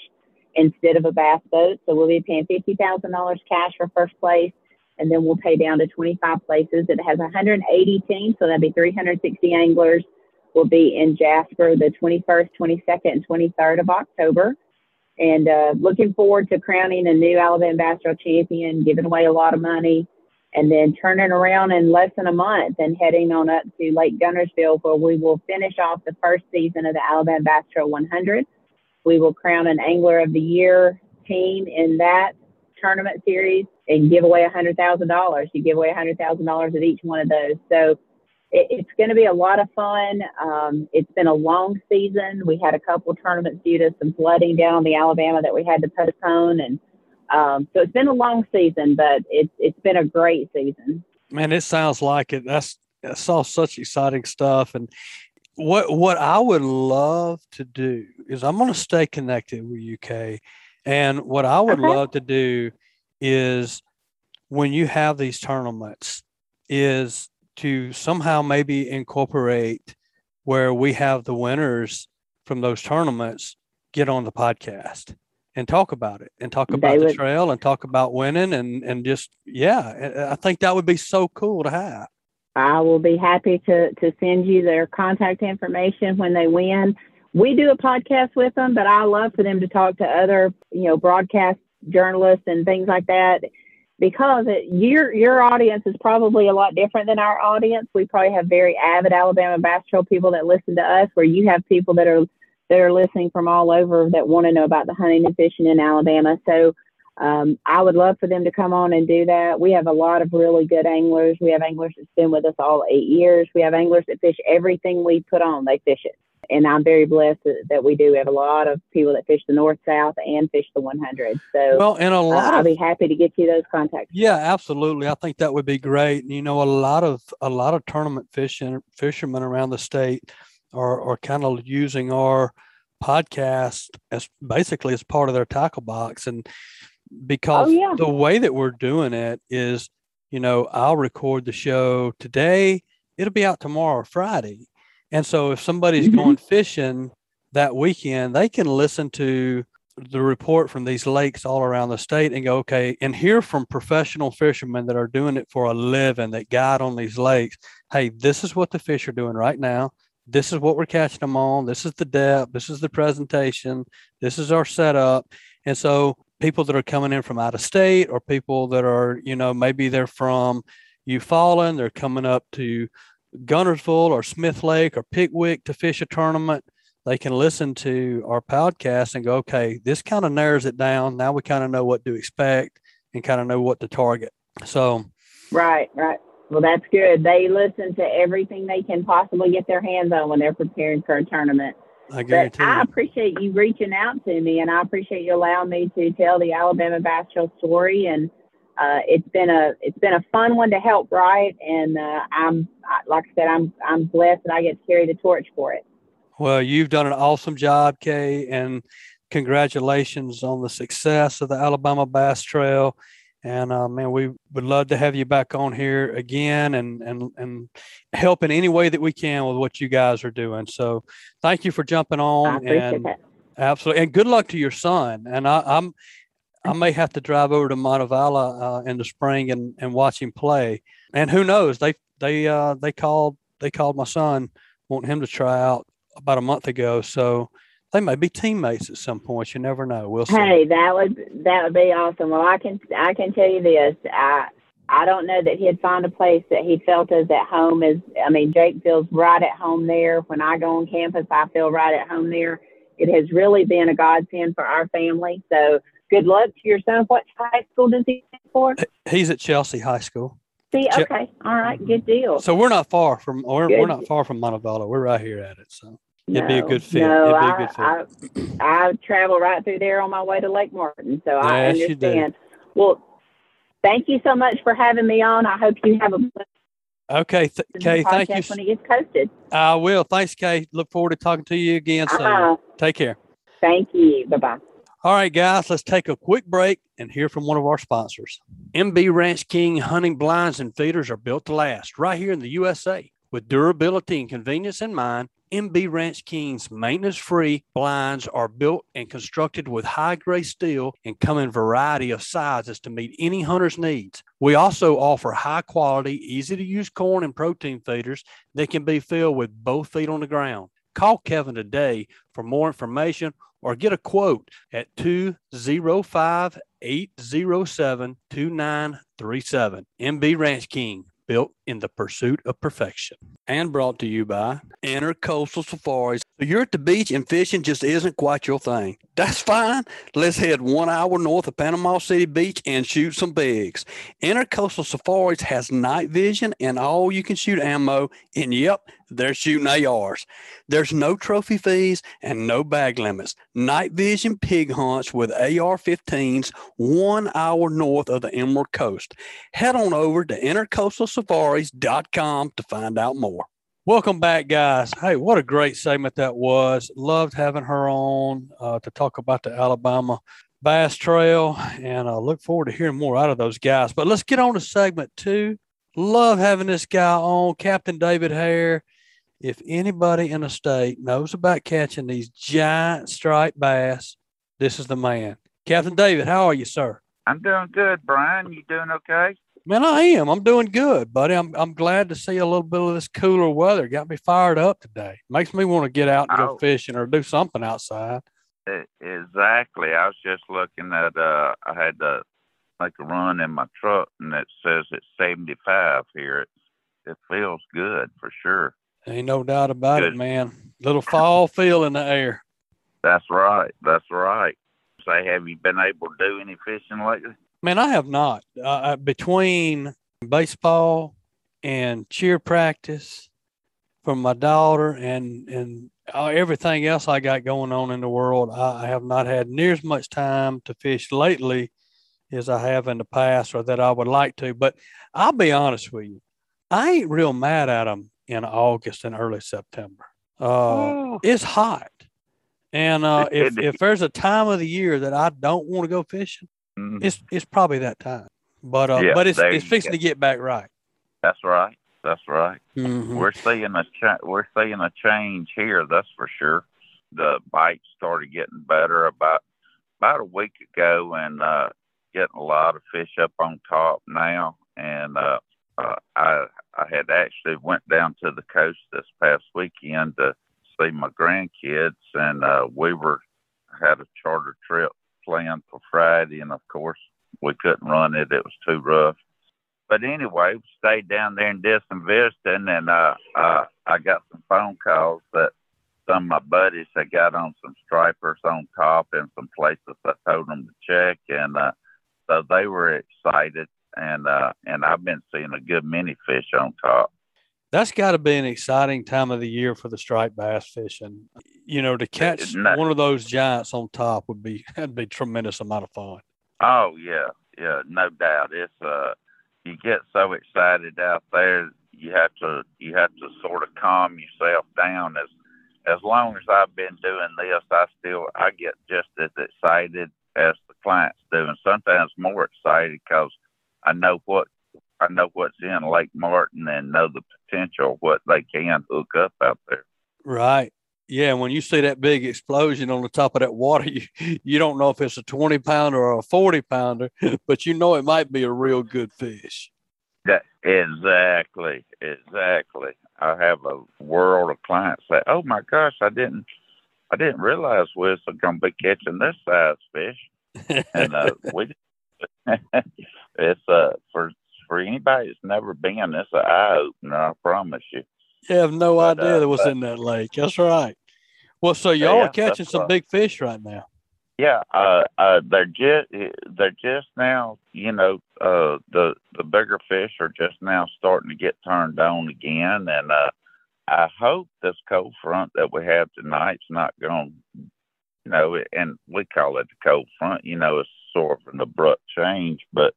instead of a bass boat. So we'll be paying fifty thousand dollars cash for first place, and then we'll pay down to twenty-five places. It has one hundred eighty teams, so that'd be three hundred sixty anglers. Will be in Jasper the twenty-first, twenty-second, and twenty-third of October. And uh, looking forward to crowning a new Alabama Bass Trail champion, giving away a lot of money, and then turning around in less than a month and heading on up to Lake Guntersville, where we will finish off the first season of the Alabama Bass Trail one hundred. We will crown an Angler of the Year team in that tournament series and give away one hundred thousand dollars. You give away one hundred thousand dollars at each one of those. So it's going to be a lot of fun. Um, it's been a long season. We had a couple tournaments due to some flooding down on the Alabama that we had to postpone. And um, so it's been a long season, but it's it's been a great season. Man, it sounds like it. That's, I saw such exciting stuff. And what, what I would love to do is I'm going to stay connected with you, Kay. And what I would okay. love to do is when you have these tournaments is – to somehow maybe incorporate where we have the winners from those tournaments get on the podcast and talk about it and talk about the trail and talk about winning and, and just, yeah, I think that would be so cool to have. I will be happy to, to send you their contact information when they win. We do a podcast with them, but I love for them to talk to other, you know, broadcast journalists and things like that. Because it, your your audience is probably a lot different than our audience. We probably have very avid Alabama Bass Trail people that listen to us, where you have people that are that are listening from all over that want to know about the hunting and fishing in Alabama. So um, I would love for them to come on and do that. We have a lot of really good anglers. We have anglers that's been with us all eight years. We have anglers that fish everything we put on. They fish it. And I'm very blessed that we do. We have a lot of people that fish the North, South, and fish the one hundred. So well, and a lot uh, I'll be happy to get you those contacts. Yeah, absolutely. I think that would be great. You know, a lot of a lot of tournament fishing fishermen around the state are, are kind of using our podcast as basically as part of their tackle box. And because oh, yeah. the way that we're doing it is, you know, I'll record the show today. It'll be out tomorrow, Friday. And so if somebody's mm-hmm. going fishing that weekend, they can listen to the report from these lakes all around the state and go, okay, and hear from professional fishermen that are doing it for a living, that guide on these lakes. Hey, this is what the fish are doing right now. This is what we're catching them on. This is the depth. This is the presentation. This is our setup. And so people that are coming in from out of state or people that are, you know, maybe they're from Eufaula and they're coming up to Guntersville or Smith Lake or Pickwick to fish a tournament, they can listen to our podcast and go, okay, this kind of narrows it down. Now we kind of know what to expect and kind of know what to target. So, right, right. Well, that's good. They listen to everything they can possibly get their hands on when they're preparing for a tournament. I guarantee but I appreciate you reaching out to me, and I appreciate you allowing me to tell the Alabama Bass Trail story. And Uh, it's been a it's been a fun one to help write, and uh, I'm like I said, I'm I'm blessed that I get to carry the torch for it. Well, you've done an awesome job, Kay, and congratulations on the success of the Alabama Bass Trail. And uh, man, we would love to have you back on here again, and and and help in any way that we can with what you guys are doing. So, thank you for jumping on. I appreciate and that. Absolutely, and good luck to your son. And I, I'm. I may have to drive over to Montevallo uh, in the spring and, and watch him play. And who knows? They they uh, they called they called my son, wanting him to try out about a month ago. So they may be teammates at some point. You never know. We'll see. Hey, that would that would be awesome. Well, I can I can tell you this. I I don't know that he'd find a place that he felt as at home as. I mean, Jake feels right at home there. When I go on campus, I feel right at home there. It has really been a godsend for our family. So. Good luck to your son. What high school does he go for? He's at Chelsea High School. See, okay, all right, good deal. So we're not far from, or good. we're not far from Montevallo. We're right here at it, so no, it'd be a good fit. No, it'd be I, a good fit. I, I travel right through there on my way to Lake Martin, so yes, I understand. Well, thank you so much for having me on. I hope you have a Okay, th- Kay, thank you. When it gets posted. I will. Thanks, Kay. Look forward to talking to you again soon. Uh-huh. Take care. Thank you. Bye-bye. All right, guys, let's take a quick break and hear from one of our sponsors. M B Ranch King hunting blinds and feeders are built to last right here in the U S A. With durability and convenience in mind, M B Ranch King's maintenance-free blinds are built and constructed with high-grade steel and come in a variety of sizes to meet any hunter's needs. We also offer high-quality, easy-to-use corn and protein feeders that can be filled with both feet on the ground. Call Kevin today for more information or get a quote at two oh five, eight oh seven, two nine three seven. M B Ranch King. Built in the pursuit of perfection. And brought to you by Intercoastal Safaris. You're at the beach and fishing just isn't quite your thing. That's fine. Let's head one hour north of Panama City Beach and shoot some bigs. Intercoastal Safaris has night vision and all you can shoot ammo. And yep, they're shooting A Rs. There's no trophy fees and no bag limits. Night vision pig hunts with A R fifteens one hour north of the Emerald Coast. Head on over to intercoastal safaris dot com to find out more. Welcome back, guys. Hey, what a great segment that was. Loved having her on uh, to talk about the Alabama Bass Trail, and I look forward to hearing more out of those guys. But let's get on to segment two. Love having this guy on, Captain David Hare. If anybody in the state knows about catching these giant striped bass, this is the man. Captain David, how are you, sir? I'm doing good, Brian. You doing okay? Man, I am. I'm doing good, buddy. I'm I'm glad to see a little bit of this cooler weather. Got me fired up today. Makes me want to get out and oh. go fishing or do something outside. It, exactly. I was just looking at, uh, I had to make a run in my truck, and it says it's seventy-five here. It, it feels good for sure. Ain't no doubt about good. It, man. Little fall feel in the air. That's right. That's right. Say, so have you been able to do any fishing lately? Man, I have not. Uh, between baseball and cheer practice from my daughter and and everything else I got going on in the world, I have not had near as much time to fish lately as I have in the past or that I would like to. But I'll be honest with you, I ain't real mad at them in August and early September. Uh, oh. It's hot. And uh, if, if there's a time of the year that I don't want to go fishing, Mm-hmm. It's it's probably that time, but uh, yeah, but it's it's fixing to get back right. That's right. That's right. Mm-hmm. We're seeing a cha- we're seeing a change here. That's for sure. The bites started getting better about about a week ago, and uh, getting a lot of fish up on top now. And uh, uh, I I had actually went down to the coast this past weekend to see my grandkids, and uh, we were had a charter trip planned for Friday, and of course we couldn't run it it was too rough, but anyway, we stayed down there and did some visiting, and uh, uh I got some phone calls that some of my buddies had got on some stripers on top in some places I told them to check, and uh so they were excited, and uh and I've been seeing a good many fish on top. That's got to be an exciting time of the year for the striped bass fishing. You know, to catch one of those giants on top would be that'd be a tremendous amount of fun. Oh yeah, yeah, no doubt. It's uh, you get so excited out there, you have to you have to sort of calm yourself down. As as long as I've been doing this, I still I get just as excited as the clients do, and sometimes more excited because I know what. I know what's in Lake Martin and know the potential, what they can hook up out there. Right. Yeah. When you see that big explosion on the top of that water, you, you don't know if it's a twenty pounder or a forty pounder, but you know, it might be a real good fish. That, exactly. Exactly. I have a world of clients say, oh my gosh, I didn't, I didn't realize we was going to be catching this size fish. And uh, we, it's uh, for, For anybody that's never been, it's an eye-opener, I promise you. You have no but, idea uh, that was but, in that lake. That's right. Well, so y'all yeah, are catching some right. big fish right now. Yeah, uh, uh, they're just they're just now, you know, uh, the the bigger fish are just now starting to get turned on again, and uh, I hope this cold front that we have tonight's not going to, you know, and we call it the cold front, you know, it's sort of an abrupt change, but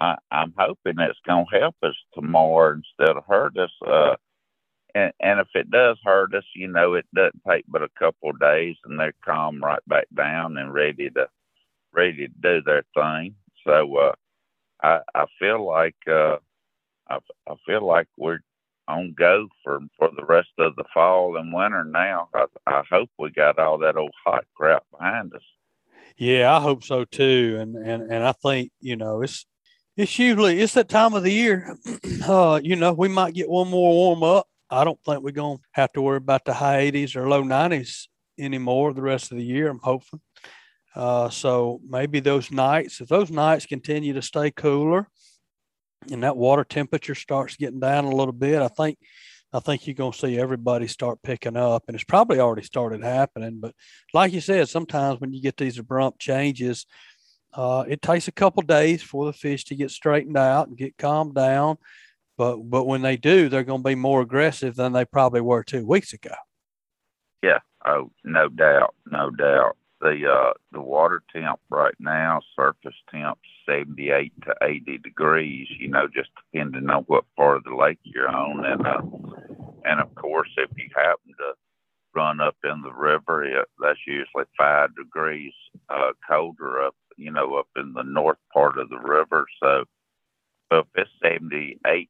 I, I'm hoping it's going to help us tomorrow instead of hurt us. Uh, and, and if it does hurt us, you know, it doesn't take but a couple of days and they're calm right back down and ready to ready to do their thing. So uh, I, I feel like uh, I, I feel like we're on go for for the rest of the fall and winter now. I, I hope we got all that old hot crap behind us. Yeah, I hope so too. And and and I think, you know, it's it's usually it's that time of the year. Uh, you know, we might get one more warm up. I don't think we're gonna have to worry about the high eighties or low nineties anymore the rest of the year, I'm hoping. Uh, so maybe those nights, if those nights continue to stay cooler and that water temperature starts getting down a little bit, I think I think you're going to see everybody start picking up, and it's probably already started happening. But like you said, sometimes when you get these abrupt changes, uh, it takes a couple of days for the fish to get straightened out and get calmed down. But but when they do, they're going to be more aggressive than they probably were two weeks ago. Yeah, oh, no doubt, no doubt. The uh, the water temp right now, surface temp, seventy-eight to eighty degrees, you know, just depending on what part of the lake you're on. And, uh, and of course, if you happen to run up in the river, it, that's usually five degrees uh, colder up, you know, up in the north part of the river. So, so if it's seventy-eight,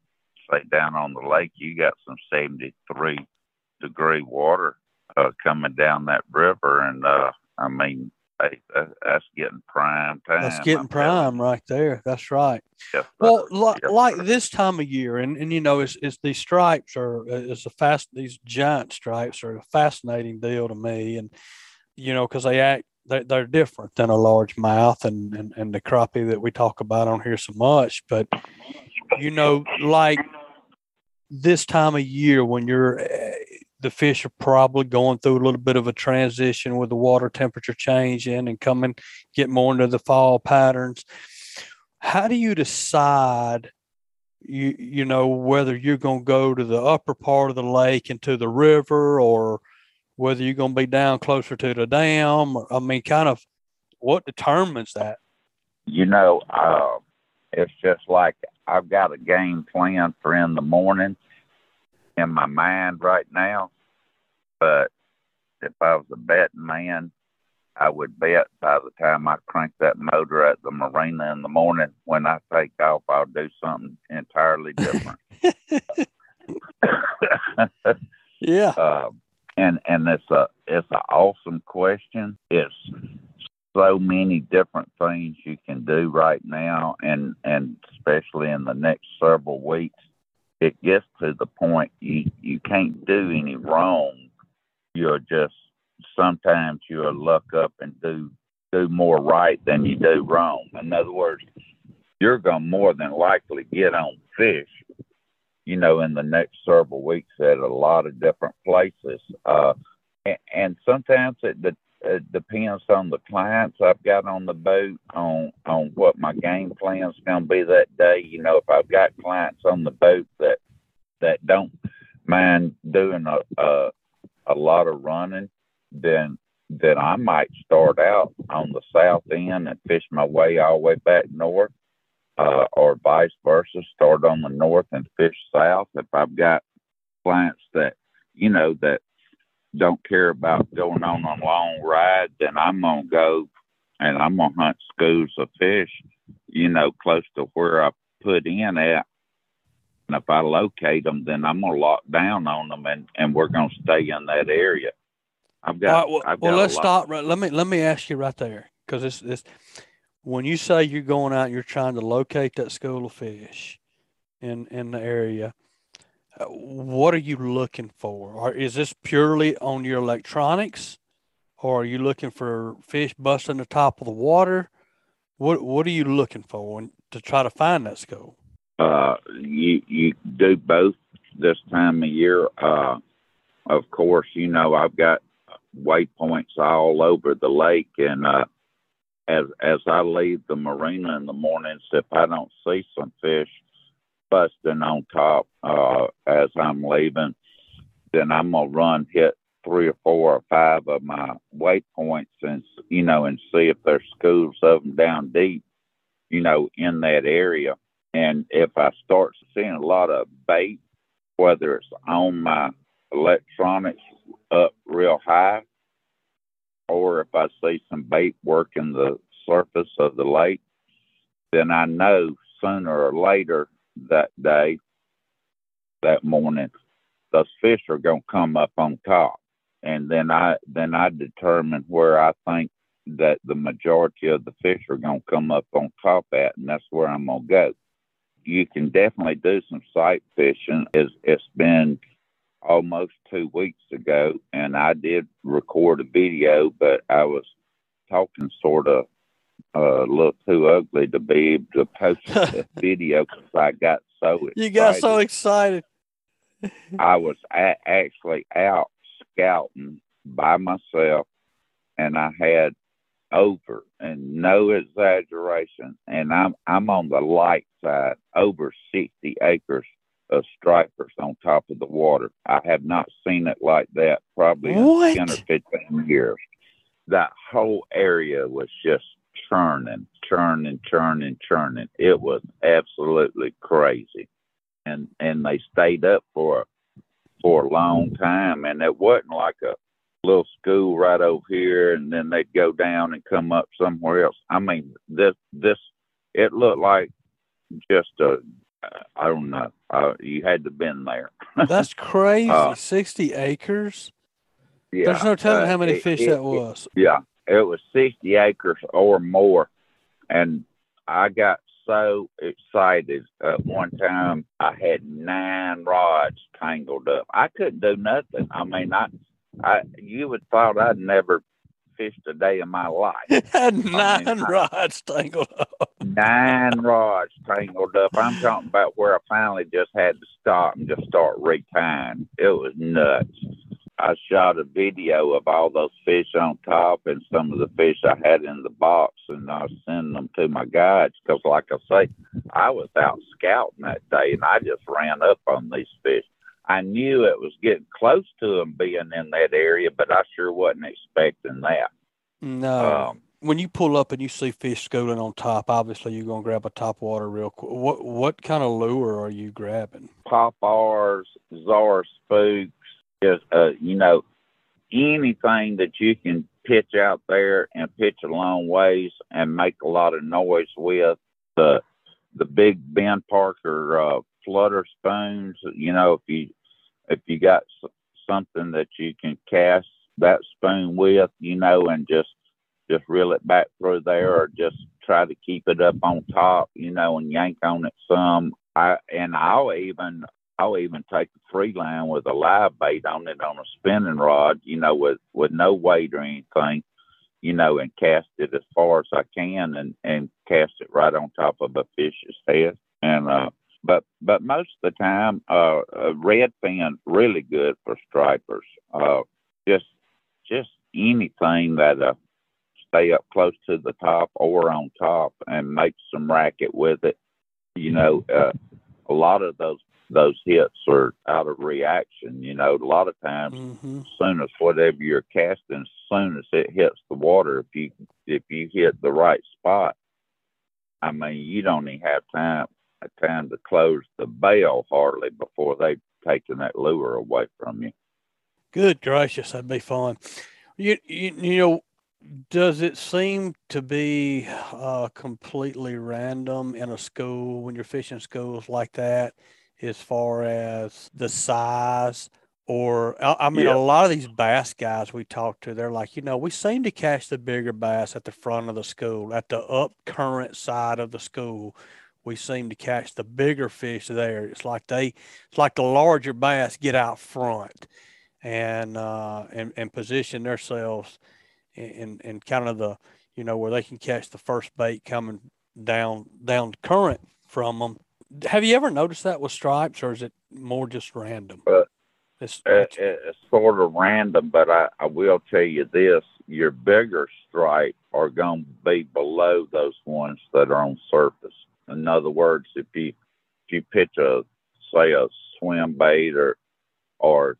say down on the lake, you got some seventy-three degree water uh, coming down that river. And, uh, I mean, that's getting prime time. That's getting prime right there. That's right. Yes, well, li- yes, like this time of year, and, and you know, it's, it's these stripes are, it's a fast, these giant stripes are a fascinating deal to me. And, you know, because they act, they, they're different than a largemouth and, and, and the crappie that we talk about on here so much. But, you know, like this time of year when you're, the fish are probably going through a little bit of a transition with the water temperature changing and coming, get more into the fall patterns. How do you decide, you you know, whether you're going to go to the upper part of the lake and to the river, or whether you're going to be down closer to the dam? Or, I mean, kind of what determines that? You know, uh, it's just like I've got a game plan for in the morning in my mind right now, but if I was a betting man, I would bet by the time I crank that motor at the marina in the morning, when I take off, I'll do something entirely different. Yeah. Uh, and and it's a it's an awesome question. It's so many different things you can do right now, and and especially in the next several weeks. It gets to the point you, you can't do any wrong. You're just, sometimes you'll luck up and do, do more right than you do wrong. In other words, you're going to more than likely get on fish, you know, in the next several weeks at a lot of different places. Uh, and, and sometimes it, de- it depends on the clients I've got on the boat, on, on what my game plan's going to be that day. You know, if I've got clients on the boat that that don't mind doing a a, a lot of running, then then I might start out on the south end and fish my way all the way back north, uh, or vice versa, start on the north and fish south. If I've got clients that, you know, that don't care about going on a long ride, then I'm going to go and I'm going to hunt schools of fish, you know, close to where I put in at. And if I locate them, then I'm going to lock down on them, and, and we're going to stay in that area. I've got, right, well, I've got well, let's stop. Right, let me, let me ask you right there. Cause it's, it's, when you say you're going out and you're trying to locate that school of fish in, in the area, what are you looking for? Or is this purely on your electronics, or are you looking for fish busting the top of the water? What, what are you looking for to try to find that school? Uh, you, you do both this time of year. Uh, of course, you know, I've got waypoints all over the lake, and, uh, as, as I leave the marina in the mornings, if I don't see some fish busting on top, uh, as I'm leaving, then I'm going to run, hit three or four or five of my waypoints, and, you know, and see if there's schools of them down deep. you know, in that area. And if I start seeing a lot of bait, whether it's on my electronics up real high, or if I see some bait working the surface of the lake, then I know sooner or later that day, that morning, those fish are going to come up on top. And then I then I determine where I think that the majority of the fish are going to come up on top at, and that's where I'm going to go. You can definitely do some sight fishing. It's, it's been almost two weeks ago, and I did record a video, but I was talking sort of uh, a little too ugly to be able to post a video because I got so excited. You got so excited. I was a- actually out scouting by myself, and I had over, and no exaggeration, and I'm I'm on the light side, over sixty acres of stripers on top of the water. I have not seen it like that probably what? in ten or fifteen years. That whole area was just churning, churning, churning, churning. It was absolutely crazy. And and they stayed up for for a long time, and it wasn't like a little school right over here, and then they'd go down and come up somewhere else. I mean, this this it looked like just a I don't know. Uh, you had to have been there. That's crazy. Uh, sixty acres. Yeah. There's no telling uh, how many it, fish it, that was. It, yeah, it was sixty acres or more, and I got so excited. At one time, I had nine rods tangled up. I couldn't do nothing. I mean, I. I, you would thought I'd never fished a day in my life. nine I mean, rods tangled up. Nine rods tangled up. I'm talking about where I finally just had to stop and just start retying. It was nuts. I shot a video of all those fish on top and some of the fish I had in the box, and I was sending them to my guides because, like I say, I was out scouting that day, and I just ran up on these fish. I knew it was getting close to them being in that area, but I sure wasn't expecting that. No. Um, when you pull up and you see fish schooling on top, obviously you're going to grab a topwater real quick. What what kind of lure are you grabbing? Pop-R's, Czar Spooks, just, uh, you know, anything that you can pitch out there and pitch a long ways and make a lot of noise with. The, the big Ben Parker uh, flutter spoons, you know, if you... if you got something that you can cast that spoon with, you know, and just just reel it back through there, or just try to keep it up on top, you know, and yank on it some. I and I'll even I'll even take a three line with a live bait on it on a spinning rod, you know, with, with no weight or anything, you know, and cast it as far as I can, and, and cast it right on top of a fish's head. And uh But but most of the time, uh, uh, redfin really good for stripers. Uh, just just anything that uh, stay up close to the top or on top and make some racket with it. You know, uh, a lot of those those hits are out of reaction. You know, a lot of times, mm-hmm. as soon as whatever you're casting, as soon as it hits the water, if you if you hit the right spot, I mean, you don't even have time. time to close the bail hardly before they've taken that lure away from you. Good gracious, that'd be fun. You you, you know, does it seem to be uh, completely random in a school when you're fishing schools like that as far as the size? Or, I, I mean, yeah. A lot of these bass guys we talk to, they're like, you know, we seem to catch the bigger bass at the front of the school, at the up current side of the school. We seem to catch the bigger fish there. It's like they, it's like the larger bass get out front, and uh, and and position themselves in in kind of the, you know, where they can catch the first bait coming down down current from them. Have you ever noticed that with stripes, or is it more just random? But it's, it, it's sort of random, but I, I will tell you this: your bigger stripes are going to be below those ones that are on surface. In other words, if you if you pitch a say a swim bait or or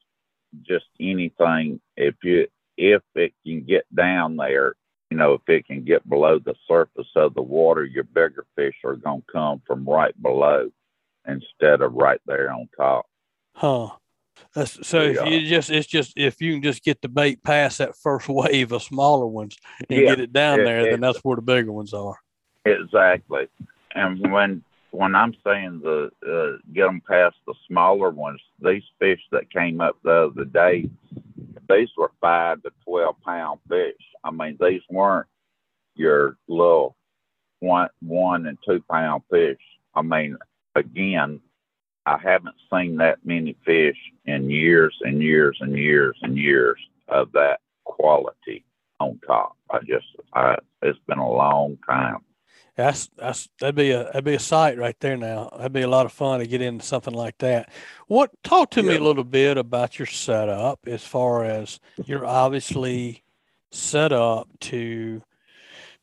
just anything, if you if it can get down there, You know, if it can get below the surface of the water, your bigger fish are going to come from right below instead of right there on top. Huh. That's, so yeah. if you just, it's just, if you can just get the bait past that first wave of smaller ones and yeah. get it down it, there, it, then that's where the bigger ones are. Exactly. And when, when I'm saying the, uh, get them past the smaller ones, these fish that came up the other day, these were five to twelve pound fish. I mean, these weren't your little one, one and two pound fish. I mean, again, I haven't seen that many fish in years and years and years and years of that quality on top. I just, I, it's been a long time. That's, that's, that'd be a, that'd be a sight right there now. That'd be a lot of fun to get into something like that. What, talk to yeah. me a little bit about your setup, as far as you're obviously set up to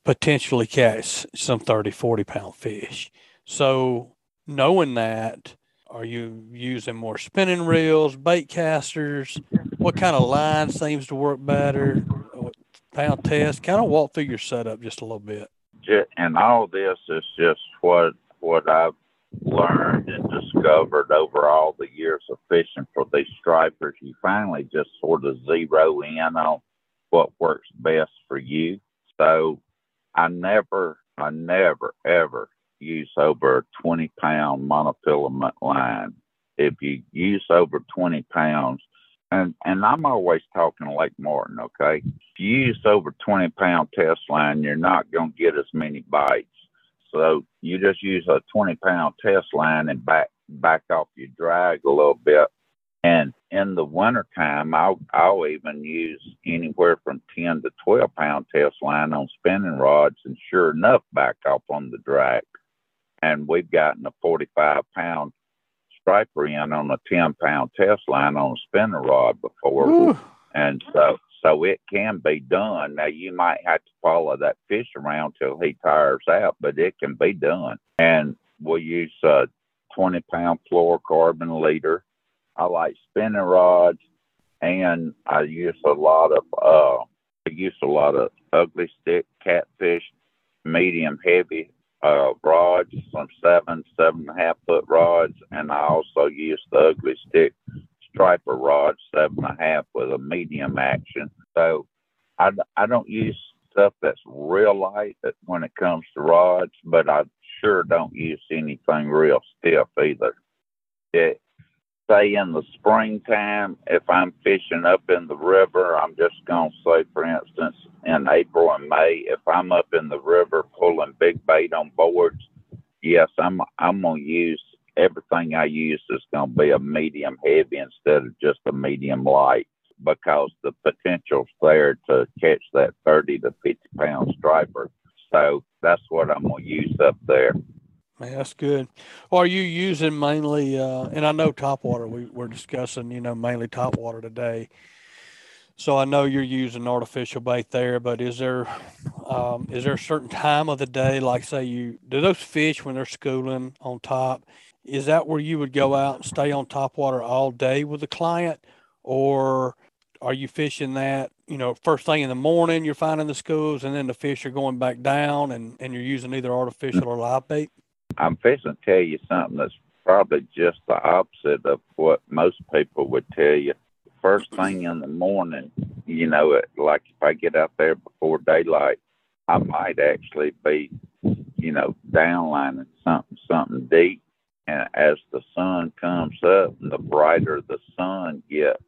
potentially catch some thirty, forty pound fish. So knowing that, are you using more spinning reels, bait casters? What kind of line seems to work better? Pound test? Kind of walk through your setup just a little bit. And all this is just what what I've learned and discovered over all the years of fishing for these stripers. You finally just sort of zero in on what works best for you. So I never, I never, ever use over a twenty pound monofilament line. If you use over twenty pounds, and, and I'm always talking Lake Martin, okay? If you use over twenty pound test line, you're not going to get as many bites. So you just use a twenty pound test line and back back off your drag a little bit. And in the wintertime, I'll, I'll even use anywhere from ten to twelve pound test line on spinning rods, and sure enough, back off on the drag. And we've gotten a forty-five pound striper in on a ten pound test line on a spinner rod before. Ooh. And so, so it can be done. Now you might have to follow that fish around till he tires out, but it can be done. And we'll use a twenty pound fluorocarbon leader. I like spinning rods, and I use a lot of, uh, I use a lot of ugly stick, catfish, medium heavy Uh, rods, some seven, seven and a half foot rods, and I also use the ugly stick striper rods, seven and a half with a medium action. So I, I don't use stuff that's real light when it comes to rods, but I sure don't use anything real stiff either. It, say in the springtime, if I'm fishing up in the river, I'm just going to say, for instance, in April and May, if I'm up in the river pulling big bait on boards, yes, I'm I'm going to use everything I use is going to be a medium heavy instead of just a medium light, because the potential's there to catch that thirty to fifty pound striper. So that's what I'm going to use up there. Man, that's good. Are you using mainly, uh, and I know topwater, we were discussing, you know, mainly topwater today. So I know you're using artificial bait there, but is there, um, is there a certain time of the day, like say you, do those fish when they're schooling on top, is that where you would go out and stay on topwater all day with the client? Or are you fishing that, you know, first thing in the morning you're finding the schools and then the fish are going back down and, and you're using either artificial or live bait? I'm fixing to tell you something that's probably just the opposite of what most people would tell you. First thing in the morning, you know, it, like if I get out there before daylight, I might actually be, you know, downlining something, something deep. And as the sun comes up and the brighter the sun gets,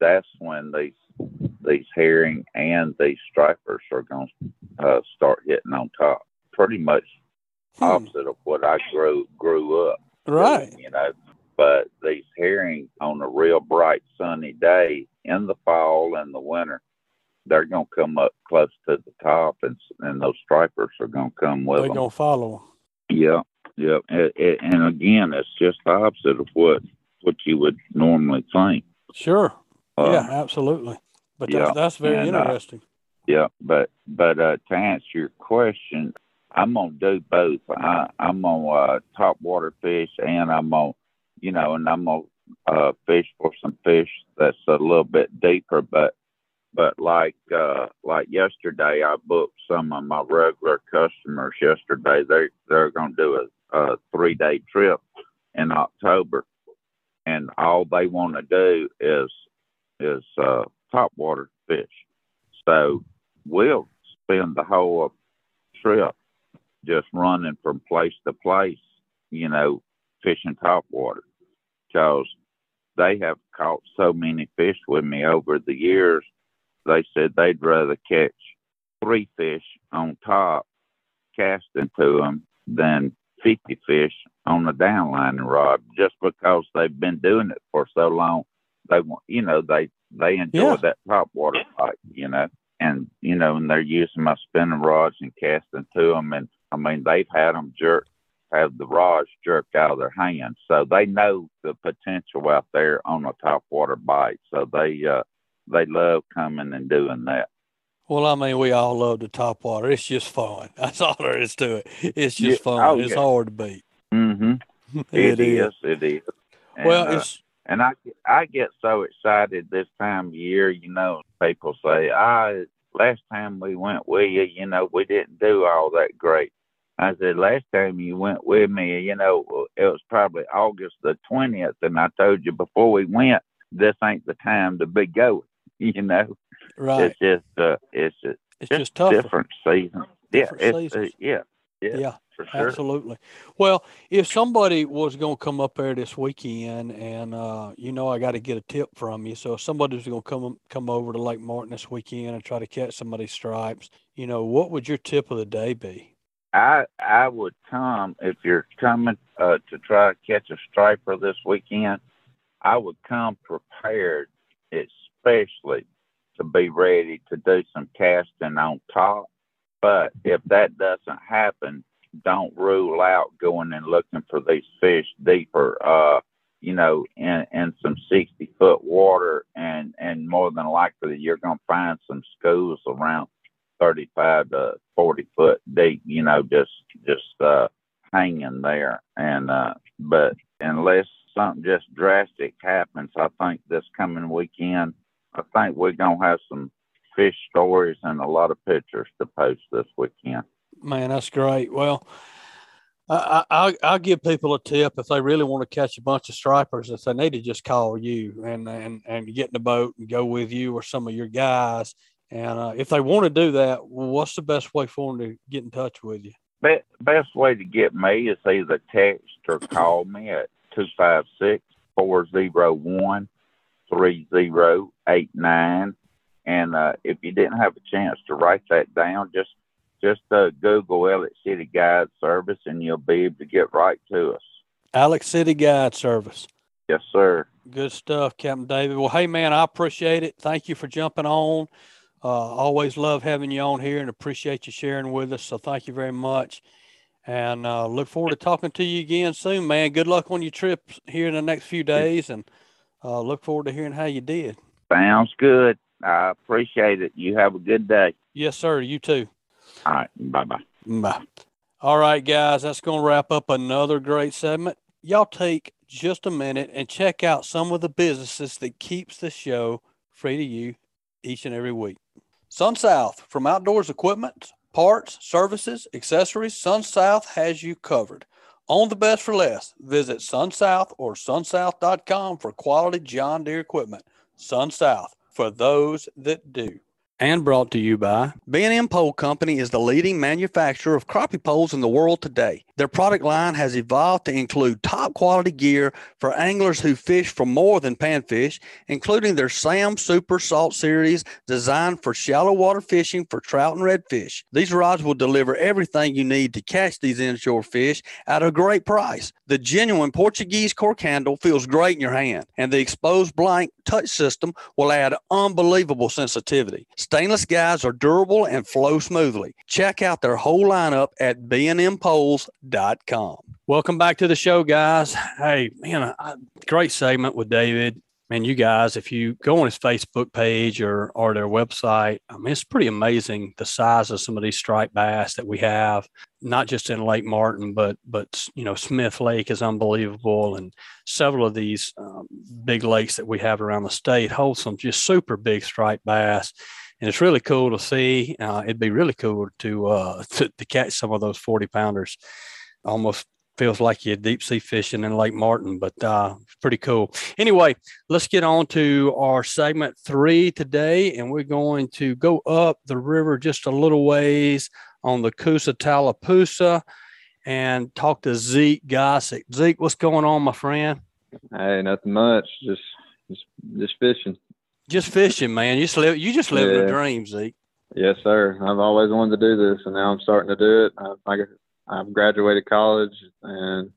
that's when these these herring and these stripers are going to uh, start hitting on top. Pretty much opposite of what I grew grew up, right? You know, but these herring on a real bright sunny day in the fall and the winter, they're gonna come up close to the top, and and those stripers are gonna come with they're them. They're gonna follow them. Yeah, yeah, it, it, and again, it's just the opposite of what what you would normally think. Sure. Uh, yeah, absolutely. But that's, yeah, that's very and, interesting. Uh, yeah, but but uh, to answer your question, I'm going to do both. I, I'm going to uh, top water fish, and I'm going to, you know, and I'm going to uh, fish for some fish that's a little bit deeper, but But like uh, like yesterday, I booked some of my regular customers yesterday. They they're gonna do a, a three day trip in October, and all they want to do is is uh, topwater fish. So we'll spend the whole trip just running from place to place, you know, fishing topwater, because they have caught so many fish with me over the years. They said they'd rather catch three fish on top, casting to them, than fifty fish on a downlining rod, just because they've been doing it for so long. They want, you know, they, they enjoy yeah. that topwater fight, you know, and, you know, and they're using my spinning rods and casting to them. And I mean, they've had them jerk, have the rods jerked out of their hands. So they know the potential out there on a topwater bite. So they, uh, they love coming and doing that. Well, I mean, we all love the topwater. It's just fun. That's all there is to it. It's just yeah. fun. Oh, it's yeah. hard to beat. Mm-hmm. it, it is. It is. And, well, uh, it's and I I get so excited this time of year. You know, people say, "I last time we went with you, you know, we didn't do all that great." I said, "Last time you went with me, you know, it was probably August the twentieth, and I told you before we went, this ain't the time to be going." You know, right? It's just, uh, it's just, it's just, just different season. Yeah, it's, uh, yeah, yeah, yeah, for sure. Absolutely. Well, if somebody was going to come up there this weekend, and uh, you know, I got to get a tip from you. So, if somebody's going to come come over to Lake Martin this weekend and try to catch some of these stripes, you know, what would your tip of the day be? I I would come if you're coming uh, to try to catch a striper this weekend. I would come prepared. It's especially to be ready to do some casting on top. But if that doesn't happen, don't rule out going and looking for these fish deeper, uh, you know, in, in some sixty-foot water. And, and more than likely, you're going to find some schools around thirty-five to forty foot deep, you know, just just uh, hanging there. And uh, but unless something just drastic happens, I think this coming weekend, I think we're going to have some fish stories and a lot of pictures to post this weekend. Man, that's great. Well, I, I, I'll give people a tip. If they really want to catch a bunch of stripers, if they need to just call you and, and, and get in the boat and go with you or some of your guys. And uh, if they want to do that, what's the best way for them to get in touch with you? Be- best way to get me is either text or call me at two five six, four oh one, three oh eight nine. And uh, if you didn't have a chance to write that down, just just uh, Google Alex City Guide Service, and you'll be able to get right to us. Alex City Guide Service. Yes, sir. Good stuff, Captain David. Well, hey, man, I appreciate it. Thank you for jumping on. Uh, always love having you on here and appreciate you sharing with us, so thank you very much. And uh, look forward to talking to you again soon, man. Good luck on your trips here in the next few days, and uh, look forward to hearing how you did. Sounds good. I appreciate it. You have a good day. Yes, sir. You too. All right. Bye-bye. Bye. All right, guys. That's going to wrap up another great segment. Y'all take just a minute and check out some of the businesses that keeps the show free to you each and every week. Sun South, from outdoors equipment, parts, services, accessories, Sun South has you covered. Own the best for less. Visit Sun South or sun south dot com for quality John Deere equipment. Sun South, for those that do. And brought to you by B and M Pole Company is the leading manufacturer of crappie poles in the world today. Their product line has evolved to include top quality gear for anglers who fish for more than panfish, including their Sam Super Salt Series, designed for shallow water fishing for trout and redfish. These rods will deliver everything you need to catch these inshore fish at a great price. The genuine Portuguese cork handle feels great in your hand, and the exposed blank touch system will add unbelievable sensitivity. Stainless guides are durable and flow smoothly. Check out their whole lineup at b n m poles dot com. Welcome back to the show, guys. Hey, man, a great segment with David. man, you guys, if you go on his Facebook page or, or their website, I mean, it's pretty amazing the size of some of these striped bass that we have, not just in Lake Martin, but, but you know, Smith Lake is unbelievable. And several of these um, big lakes that we have around the state hold some just super big striped bass. And it's really cool to see. Uh, it'd be really cool to, uh, to to catch some of those forty pounders. Almost feels like you're deep sea fishing in Lake Martin, but uh, it's pretty cool. Anyway, let's get on to our segment three today, and we're going to go up the river just a little ways on the Coosa Tallapoosa and talk to Zeke Gossett. Zeke, what's going on, my friend? Hey, nothing much. Just just, just fishing. Just fishing, man. You just live, you just live yeah. the dream, Zeke. Yes, sir. I've always wanted to do this, and now I'm starting to do it. I, I, I've graduated college, and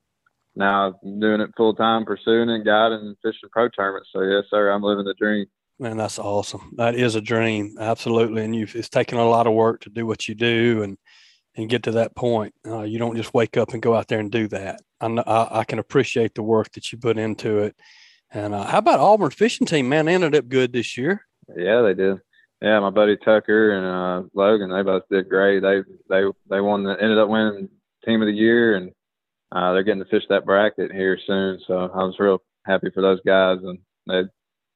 now I'm doing it full-time, pursuing it, guiding and fishing pro tournaments. So, yes, sir, I'm living the dream. Man, that's awesome. That is a dream, absolutely. And you've, it's taken a lot of work to do what you do and, and get to that point. Uh, you don't just wake up and go out there and do that. I, know, I, I can appreciate the work that you put into it. And uh, how about Auburn fishing team, man? They ended up good this year. Yeah, they did. Yeah, my buddy Tucker and uh, Logan, they both did great. They they they won the ended up winning team of the year, and uh, they're getting to fish that bracket here soon. So I was real happy for those guys, and they,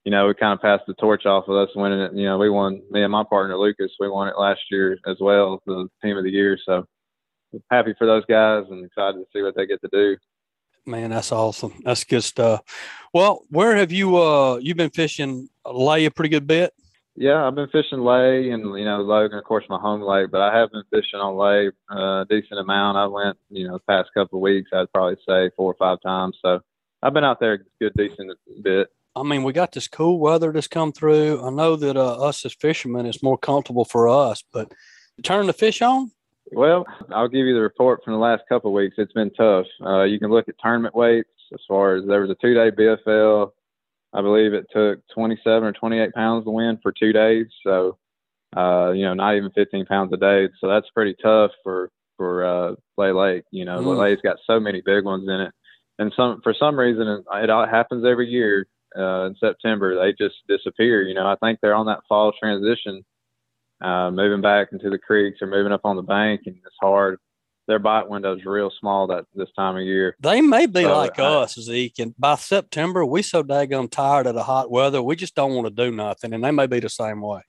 you know, we kind of passed the torch off of us winning it. You know, we won. Me and my partner Lucas, we won it last year as well, the team of the year. So happy for those guys, and excited to see what they get to do. Man, that's awesome. That's good stuff. Well, where have you uh you've been fishing Lay a pretty good bit? Yeah, I've been fishing Lay and, you know, Logan, of course, my home lake, but I have been fishing on Lay a decent amount. I went, you know, the past couple of weeks, I'd probably say four or five times. So I've been out there a good decent bit. I mean, we got this cool weather that's come through. I know that uh, us as fishermen, it's more comfortable for us, but turn the fish on? Well, I'll give you the report from the last couple of weeks. It's been tough. Uh, you can look at tournament weights as far as there was a two-day B F L. I believe it took twenty-seven or twenty-eight pounds to win for two days. So, uh, you know, not even fifteen pounds a day. So that's pretty tough for, for uh, Lay Lake. You know, mm. Lay's got so many big ones in it. And some for some reason, it, it all happens every year uh, in September. They just disappear. You know, I think they're on that fall transition. Uh, moving back into the creeks or moving up on the bank, and it's hard. Their bite window's real small that this time of year. They may be so, like I, us, Zeke, and by September, we so daggum tired of the hot weather, we just don't want to do nothing, and they may be the same way.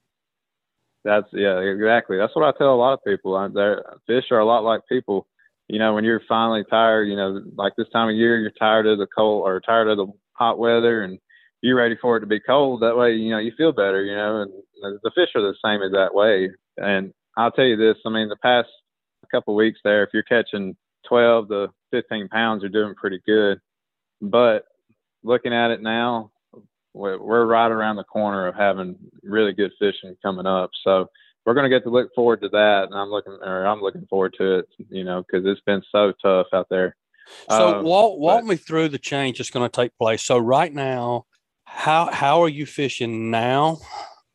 That's, yeah, exactly. That's what I tell a lot of people. I, fish are a lot like people. You know, when you're finally tired, you know, like this time of year, you're tired of the cold or tired of the hot weather, and you're ready for it to be cold. That way, you know, you feel better, you know, and the fish are the same as that way. And I'll tell you this, I mean, the past couple of weeks there, if you're catching twelve to fifteen pounds, you're doing pretty good. But looking at it now, we're right around the corner of having really good fishing coming up. So we're going to get to look forward to that. And I'm looking, or I'm looking forward to it, you know, because it's been so tough out there. So um, walk, walk but, me through the change that's going to take place. So right now, How how are you fishing now,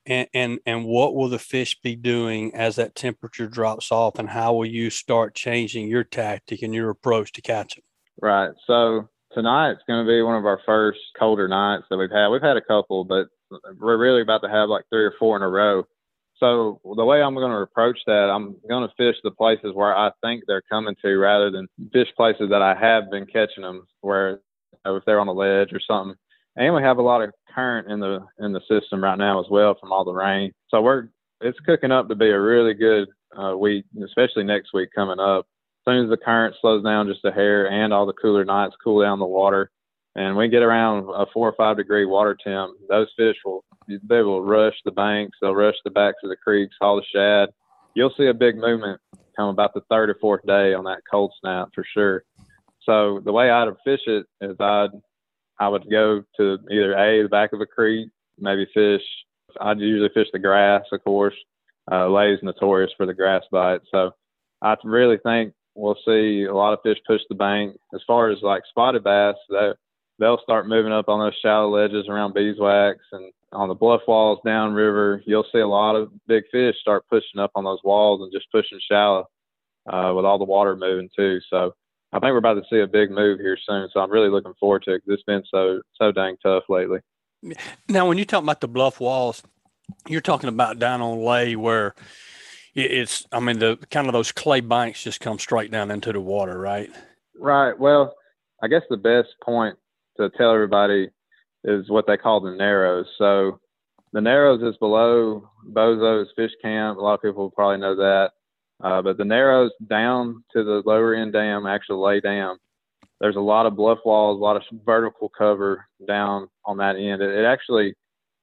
and, and and what will the fish be doing as that temperature drops off, and how will you start changing your tactic and your approach to catching? Right. So tonight's going to be one of our first colder nights that we've had. We've had a couple, but we're really about to have like three or four in a row. So the way I'm going to approach that, I'm going to fish the places where I think they're coming to rather than fish places that I have been catching them, where you know, if they're on a ledge or something. And we have a lot of current in the in the system right now as well from all the rain. So we're it's cooking up to be a really good uh, week, especially next week coming up. As soon as the current slows down just a hair and all the cooler nights cool down the water, and we get around a four or five degree water temp, those fish will they will rush the banks, they'll rush the backs of the creeks, haul the shad. You'll see a big movement come about the third or fourth day on that cold snap for sure. So the way I'd fish it is I'd I would go to either A, the back of a creek, maybe fish. I'd usually fish the grass, of course. Uh, Lay's notorious for the grass bite. So I really think we'll see a lot of fish push the bank. As far as like spotted bass, they, they'll start moving up on those shallow ledges around beeswax and on the bluff walls downriver. You'll see a lot of big fish start pushing up on those walls and just pushing shallow uh, with all the water moving too. So I think we're about to see a big move here soon, so I'm really looking forward to it because it's been so so dang tough lately. Now, when you talk about the bluff walls, you're talking about down on Lay where it's, I mean, the kind of those clay banks just come straight down into the water, right? Right. Well, I guess the best point to tell everybody is what they call the Narrows. So the Narrows is below Bozo's Fish Camp. A lot of people probably know that. Uh, but the Narrows down to the lower end dam, actually Lay Dam, there's a lot of bluff walls, a lot of vertical cover down on that end. It, it actually,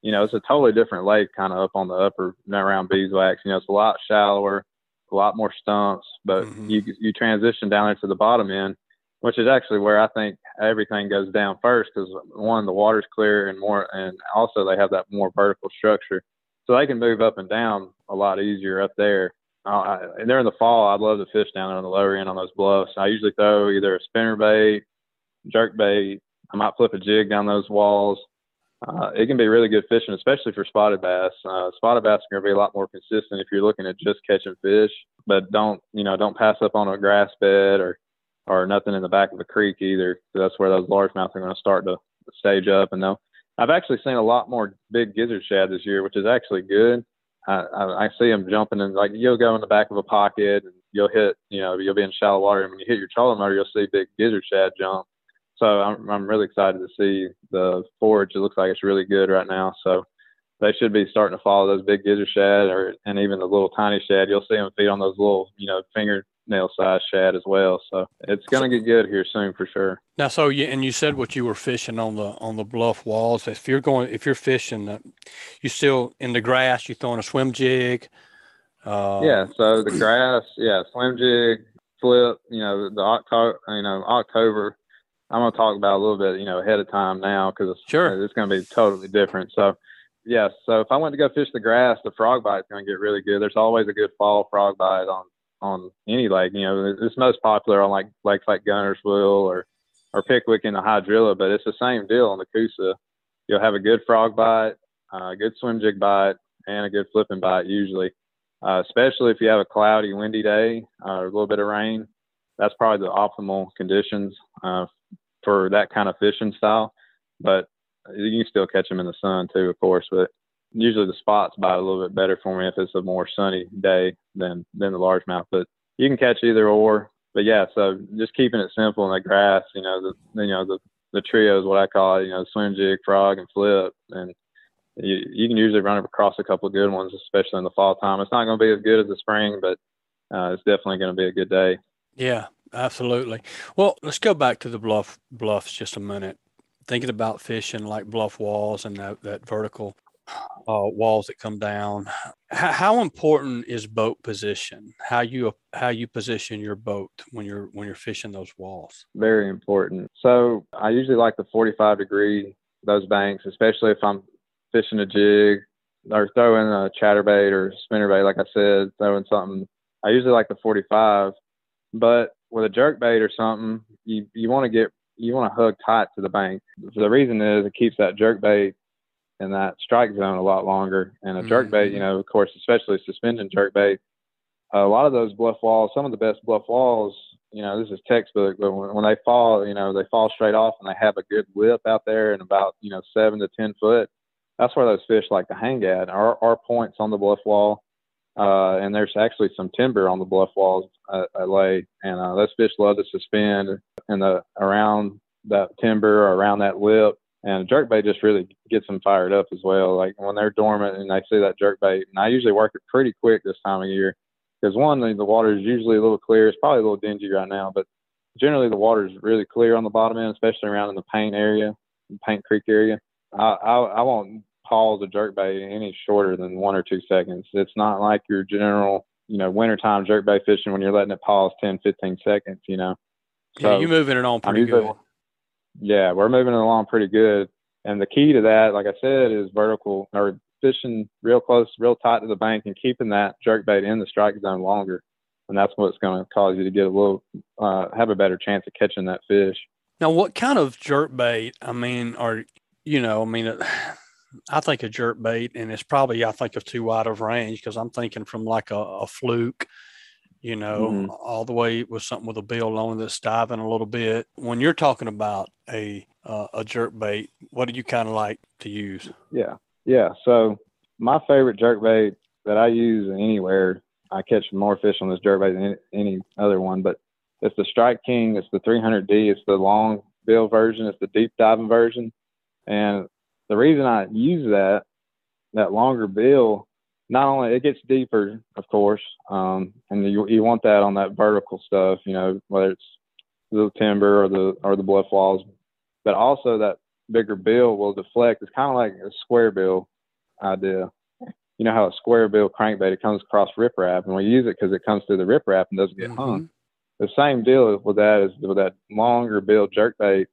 you know, it's a totally different lake kind of up on the upper around Beeswax. You know, it's a lot shallower, a lot more stumps, but mm-hmm. you you transition down there to the bottom end, which is actually where I think everything goes down first because, one, the water's clear and more, and also they have that more vertical structure. So they can move up and down a lot easier up there. Uh, and during the fall, I'd love to fish down there on the lower end on those bluffs. I usually throw either a spinnerbait, jerkbait. I might flip a jig down those walls. Uh, it can be really good fishing, especially for spotted bass. Uh, spotted bass are going to be a lot more consistent if you're looking at just catching fish. But don't, you know, don't pass up on a grass bed or, or nothing in the back of a creek either. So that's where those largemouth are going to start to stage up. And they'll, I've actually seen a lot more big gizzard shad this year, which is actually good. I, I see them jumping and like you'll go in the back of a pocket and you'll hit, you know, you'll be in shallow water. And when you hit your trolling motor, you'll see big gizzard shad jump. So I'm, I'm really excited to see the forage. It looks like it's really good right now. So they should be starting to follow those big gizzard shad or, and even the little tiny shad. You'll see them feed on those little, you know, fingernail size shad as well. So it's going to get good here soon for sure. Now, so you, and you said what you were fishing on the, on the bluff walls. If you're going, if you're fishing, uh, you still in the grass, you're throwing a swim jig. Uh, yeah. So the grass, yeah. Swim jig, flip, you know, the October, you know, October, I'm going to talk about a little bit, you know, ahead of time now because sure. it's going to be totally different. So, yes. Yeah, so if I went to go fish the grass, the frog bite's going to get really good. There's always a good fall frog bite on, on any lake. You know, it's most popular on like lakes like Guntersville or, or Pickwick in the Hydrilla, but it's the same deal on the Coosa. You'll have a good frog bite, uh, a good swim jig bite, and a good flipping bite usually, uh, especially if you have a cloudy, windy day uh, or a little bit of rain. That's probably the optimal conditions uh, for that kind of fishing style, but you can still catch them in the sun too, of course, but usually the spots bite a little bit better for me if it's a more sunny day than, than the largemouth, but you can catch either or, but yeah, so just keeping it simple in the grass, you know, the, you know, the, the trio is what I call it, you know, swim jig, frog, and flip. And you, you can usually run across a couple of good ones, especially in the fall time. It's not going to be as good as the spring, but uh, it's definitely going to be a good day. Yeah. Absolutely. Well, let's go back to the bluff bluffs just a minute. Thinking about fishing like bluff walls and that, that vertical uh, walls that come down. How, how important is boat position? How you how you position your boat when you're when you're fishing those walls? Very important. So I usually like the forty-five degree those banks, especially if I'm fishing a jig or throwing a chatterbait or spinnerbait. Like I said, throwing something. I usually like the forty-five, but with a jerkbait or something, you, you want to get, you want to hug tight to the bank. So the reason is it keeps that jerkbait in that strike zone a lot longer. And a mm-hmm. jerkbait, you know, of course, especially suspending jerkbait, a lot of those bluff walls, some of the best bluff walls, you know, this is textbook, but when, when they fall, you know, they fall straight off and they have a good whip out there and about, you know, seven to ten foot. That's where those fish like to hang at. Our, our points on the bluff wall. Uh, and there's actually some timber on the bluff walls at, at Lay, and uh, those fish love to suspend in the around that timber or around that lip. And jerkbait just really gets them fired up as well. Like when they're dormant and they see that jerkbait, and I usually work it pretty quick this time of year because one, the water is usually a little clear. It's probably a little dingy right now, but generally the water is really clear on the bottom end, especially around in the paint area, paint creek area. I I, I won't pause a jerkbait any shorter than one or two seconds. It's not like your general, you know, wintertime jerkbait fishing when you're letting it pause ten, fifteen seconds, you know. So yeah, you're moving it on pretty usually, good. Yeah, we're moving it along pretty good. And the key to that, like I said, is vertical or fishing real close, real tight to the bank and keeping that jerkbait in the strike zone longer. And that's what's going to cause you to get a little, uh, have a better chance of catching that fish. Now, what kind of jerkbait, I mean, are, you know, I mean, it, I think a jerkbait, and it's probably, I think, of too wide of range because I'm thinking from like a, a fluke, you know, mm-hmm. all the way with something with a bill on that's diving a little bit. When you're talking about a uh, a jerk bait, what do you kind of like to use? Yeah, yeah. So my favorite jerk bait that I use anywhere, I catch more fish on this jerk bait than any other one, but it's the Strike King. It's the three hundred D. It's the long bill version. It's the deep diving version. And the reason I use that, that longer bill, not only it gets deeper, of course, um, and you you want that on that vertical stuff, you know, whether it's the timber or the or the bluff walls, but also that bigger bill will deflect. It's kind of like a square bill idea. You know how a square bill crankbait, it comes across riprap, and we use it because it comes through the riprap and doesn't get mm-hmm. hung. The same deal with that is with that longer bill jerkbait.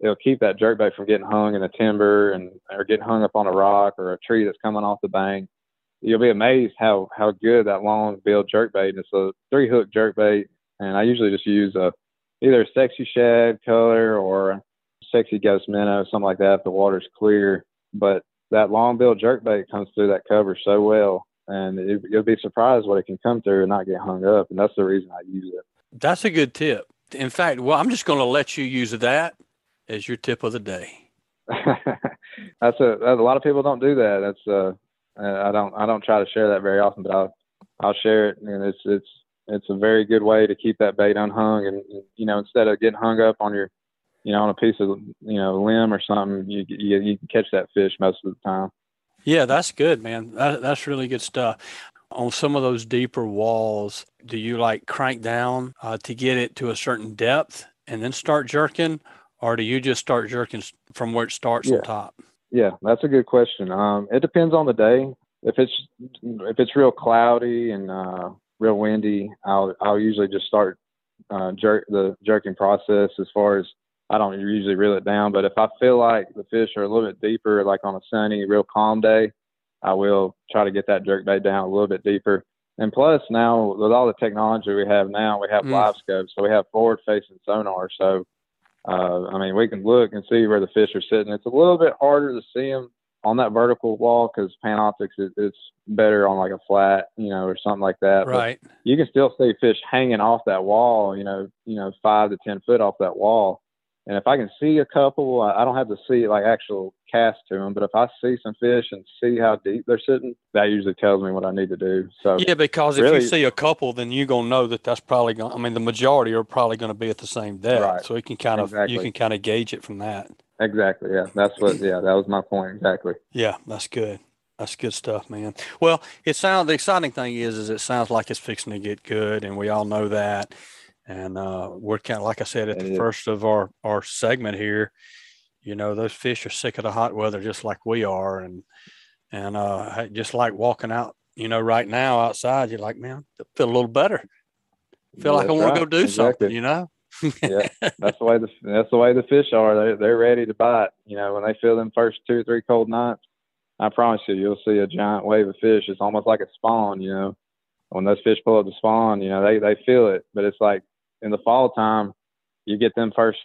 It'll keep that jerkbait from getting hung in a timber and or getting hung up on a rock or a tree that's coming off the bank. You'll be amazed how, how good that long bill jerkbait is. It's a three hook jerkbait, and I usually just use a either a sexy shad color or a sexy ghost minnow, something like that if the water's clear. But that long bill jerkbait comes through that cover so well, and it, you'll be surprised what it can come through and not get hung up. And that's the reason I use it. That's a good tip. In fact, well, I'm just going to let you use that as your tip of the day. That's a, a lot of people don't do that. That's uh, I don't I don't try to share that very often, but I'll I'll share it, and it's it's it's a very good way to keep that bait unhung, and you know instead of getting hung up on your you know on a piece of you know limb or something, you you, you can catch that fish most of the time. Yeah, that's good, man. That, that's really good stuff. On some of those deeper walls, do you like crank down uh, to get it to a certain depth and then start jerking, or do you just start jerking from where it starts yeah. on top? Yeah, that's a good question. Um, it depends on the day. If it's if it's real cloudy and uh, real windy, I'll I'll usually just start uh, jerk the jerking process. As far as I don't usually reel it down, but if I feel like the fish are a little bit deeper, like on a sunny, real calm day, I will try to get that jerkbait down a little bit deeper. And plus, now with all the technology we have now, we have mm. live scopes, so we have forward-facing sonar. So, uh, I mean, we can look and see where the fish are sitting. It's a little bit harder to see them on that vertical wall because panoptics is it's better on like a flat, you know, or something like that. Right. But you can still see fish hanging off that wall, you know, you know, five to ten foot off that wall. And if I can see a couple, I don't have to see like actual cast to them, but if I see some fish and see how deep they're sitting, that usually tells me what I need to do. So yeah, because really, if you see a couple, then you're going to know that that's probably going to, I mean, the majority are probably going to be at the same depth. Right. So you can kind of, exactly. you can kind of gauge it from that. Exactly. Yeah. That's what, yeah, that was my point. Exactly. Yeah. That's good. That's good stuff, man. Well, it sounds, the exciting thing is, is it sounds like it's fixing to get good. And we all know that. And uh, we're kind of, like I said, at the first of our, our segment here, you know, those fish are sick of the hot weather, just like we are. And, and uh, just like walking out, you know, right now outside, you're like, man, I feel a little better. I feel yeah, like I want right. to go do exactly. something, you know? Yeah, that's the way the, that's the way the fish are. They're, they're ready to bite. You know, when they feel them first two or three cold nights, I promise you, you'll see a giant wave of fish. It's almost like a spawn, you know, when those fish pull up the spawn, you know, they, they feel it, but it's like, in the fall time, you get them first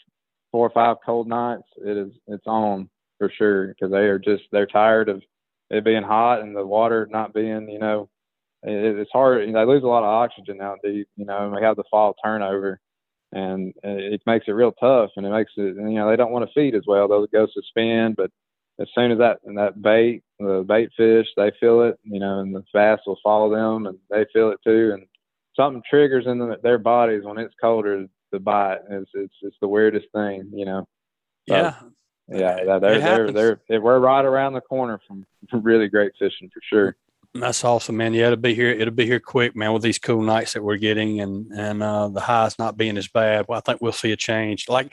four or five cold nights. It is, it's on for sure because they are just, they're tired of it being hot and the water not being, you know, it, it's hard. You know, they lose a lot of oxygen out deep, you know, and we have the fall turnover and it makes it real tough and it makes it, and, you know, they don't want to feed as well. They'll go suspend, but as soon as that, and that bait, the bait fish, they feel it, you know, and the bass will follow them and they feel it too. And something triggers in them, their bodies when it's colder to bite. It's, it's it's the weirdest thing, you know. So, yeah, yeah. They're, it they're, they're, they're, we're right around the corner from really great fishing for sure. That's awesome, man. Yeah, it'll be here. It'll be here quick, man. With these cool nights that we're getting and and uh, the highs not being as bad, well, I think we'll see a change. Like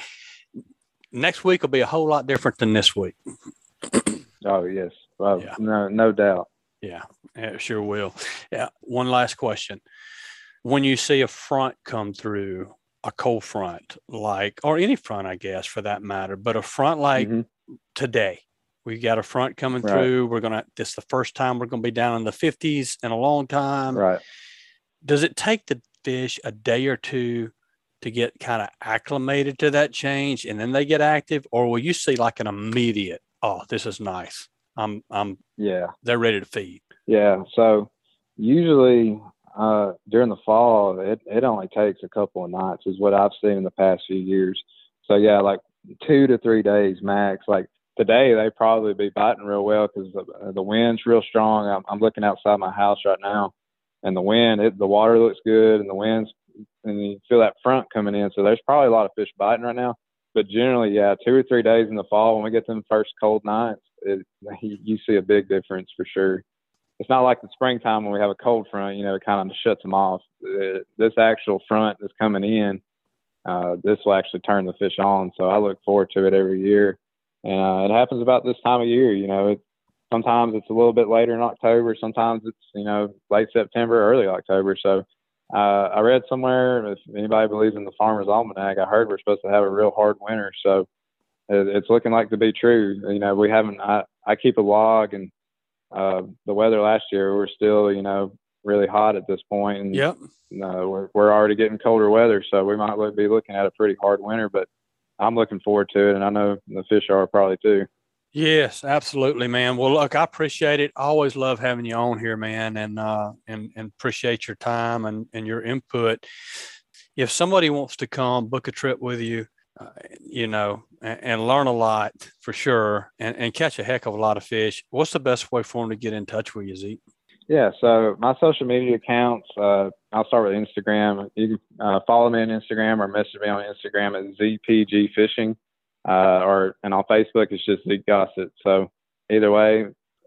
next week will be a whole lot different than this week. Oh yes, well, yeah. no no doubt. Yeah, it sure will. Yeah. One last question. When you see a front come through, a cold front, like, or any front, I guess, for that matter, but a front like mm-hmm. today, we got a front coming right. through. We're going to, this is the first time we're going to be down in the fifties in a long time. Right. Does it take the fish a day or two to get kind of acclimated to that change and then they get active? Or will you see like an immediate, oh, this is nice. I'm, I'm, yeah, they're ready to feed. Yeah. So usually, uh, during the fall, it, it only takes a couple of nights is what I've seen in the past few years. So, yeah, like two to three days max. Like today, they probably be biting real well because the, the wind's real strong. I'm, I'm looking outside my house right now, and the wind, it, the water looks good, and the wind's, and you feel that front coming in. So there's probably a lot of fish biting right now. But generally, yeah, two or three days in the fall, when we get them first cold nights, it, you see a big difference for sure. It's not like the springtime when we have a cold front, you know, it kind of shuts them off. It, this actual front is coming in. Uh, this will actually turn the fish on. So I look forward to it every year. And uh, it happens about this time of year, you know. It, sometimes it's a little bit later in October. Sometimes it's, you know, late September, early October. So Uh, I read somewhere, if anybody believes in the Farmer's Almanac, I heard we're supposed to have a real hard winter. So it, it's looking like to be true. You know, we haven't, I, I keep a log, and uh, the weather last year, we were still, you know, really hot at this point. And yep. you know, we're, we're already getting colder weather. So we might be looking at a pretty hard winter, but I'm looking forward to it. And I know the fish are probably too. Yes, absolutely, man. Well, look, I appreciate it. I always love having you on here, man, and uh, and, and appreciate your time and, and your input. If somebody wants to come book a trip with you, uh, you know, and, and learn a lot for sure, and, and catch a heck of a lot of fish, what's the best way for them to get in touch with you, Zeke? Yeah, so my social media accounts, uh, I'll start with Instagram. You can uh, follow me on Instagram or message me on Instagram at Z P G Fishing. Uh, or and on Facebook it's just Zeke Gossett. So either way,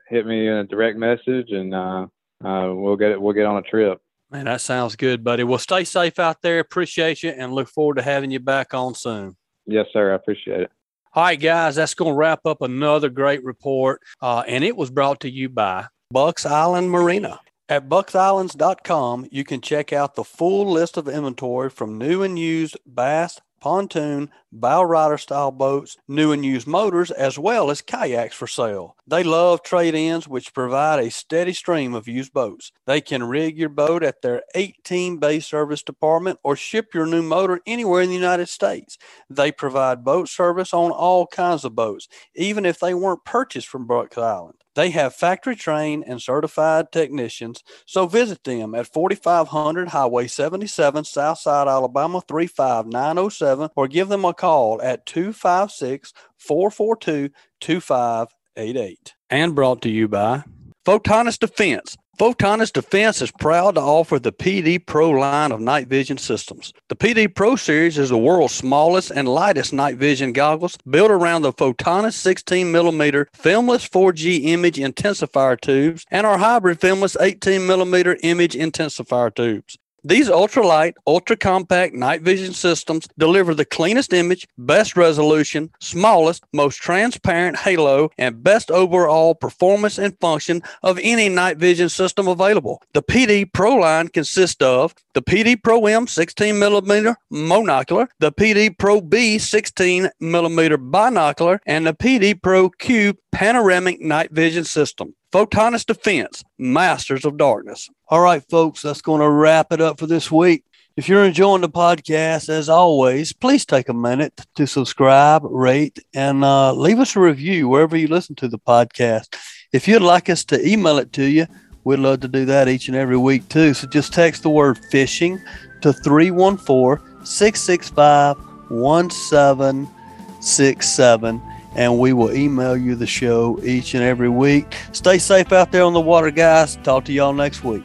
hit me in a direct message, and uh, uh, we'll get it. We'll get on a trip. Man, that sounds good, buddy. Well, stay safe out there. Appreciate you, and look forward to having you back on soon. Yes, sir. I appreciate it. All right, guys, that's going to wrap up another great report, uh, and it was brought to you by Bucks Island Marina. At bucks islands dot com, you can check out the full list of inventory from new and used bass, pontoon, bow rider style boats, new and used motors, as well as kayaks for sale. They love trade-ins, which provide a steady stream of used boats. They can rig your boat at their eighteen bay service department or ship your new motor anywhere in the United States. They provide boat service on all kinds of boats, even if they weren't purchased from Bucks Island. They have factory-trained and certified technicians, so visit them at forty-five hundred Highway seventy-seven, Southside, Alabama three five nine oh seven, or give them a call at two five six, four four two, two five eight eight. And brought to you by Photonis Defense. Photonis Defense is proud to offer the P D Pro line of night vision systems. The P D Pro series is the world's smallest and lightest night vision goggles, built around the Photonis sixteen millimeter filmless four G image intensifier tubes and our hybrid filmless eighteen millimeter image intensifier tubes. These ultralight, ultra-compact night vision systems deliver the cleanest image, best resolution, smallest, most transparent halo, and best overall performance and function of any night vision system available. The P D Pro line consists of the P D Pro M sixteen millimeter monocular, the P D Pro B sixteen millimeter binocular, and the P D Pro Q panoramic night vision system. Photonis Defense, masters of darkness. All right, folks, that's going to wrap it up for this week. If you're enjoying the podcast, as always, please take a minute to subscribe, rate, and uh, leave us a review wherever you listen to the podcast. If you'd like us to email it to you, we'd love to do that each and every week, too. So just text the word fishing to three one four, six six five, one seven six seven. And we will email you the show each and every week. Stay safe out there on the water, guys. Talk to y'all next week.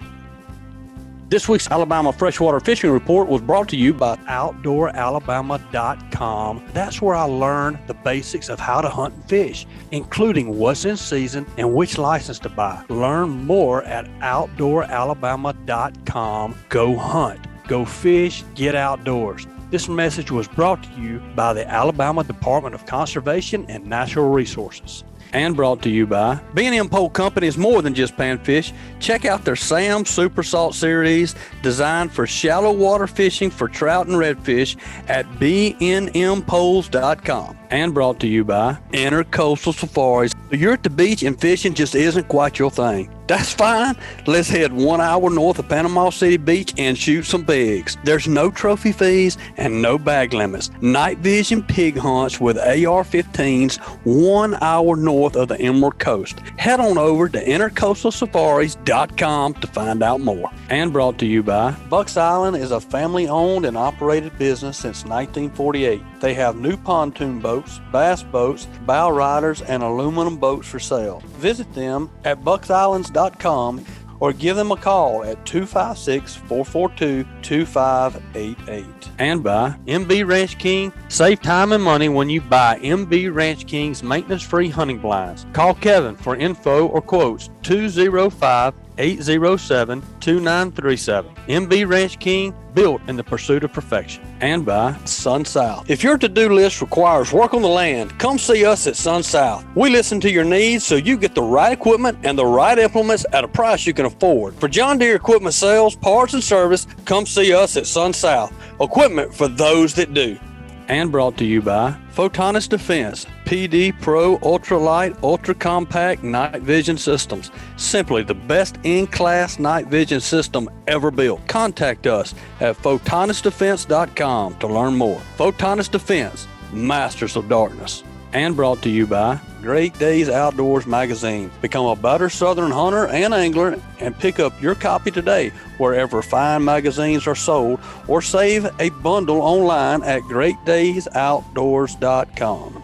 This week's Alabama Freshwater Fishing Report was brought to you by outdoor alabama dot com. That's where I learned the basics of how to hunt and fish, including what's in season and which license to buy. Learn more at outdoor alabama dot com. Go hunt, go fish, get outdoors. This message was brought to you by the Alabama Department of Conservation and Natural Resources. And brought to you by B and M Pole Company is more than just panfish. Check out their Sam Super Salt Series, designed for shallow water fishing for trout and redfish, at b n m poles dot com. And brought to you by Intercoastal Safaris. You're at the beach and fishing just isn't quite your thing. That's fine. Let's head one hour north of Panama City Beach and shoot some pigs. There's no trophy fees and no bag limits. Night vision pig hunts with A R fifteens one hour north north of the Emerald Coast. Head on over to intercoastal safaris dot com to find out more. And brought to you by Bucks Island is a family-owned and operated business since nineteen forty-eight. They have new pontoon boats, bass boats, bow riders, and aluminum boats for sale. Visit them at bucks islands dot com or give them a call at two five six, four four two, two five eight eight. And by M B Ranch King. Save time and money when you buy M B Ranch King's maintenance-free hunting blinds. Call Kevin for info or quotes, two oh five, eight oh seven, two nine three seven. M B Ranch King, built in the pursuit of perfection. And by Sun South. If your to-do list requires work on the land, come see us at Sun South. We listen to your needs so you get the right equipment and the right implements at a price you can afford. For John Deere equipment sales, parts, and service, come see us at Sun South. Equipment for those that do. And brought to you by Photonis Defense, P D Pro Ultralight Ultra Compact Night Vision Systems. Simply the best in-class night vision system ever built. Contact us at photonis defense dot com to learn more. Photonis Defense, masters of darkness. And brought to you by Great Days Outdoors magazine. Become a better Southern hunter and angler and pick up your copy today wherever fine magazines are sold, or save a bundle online at great days outdoors dot com.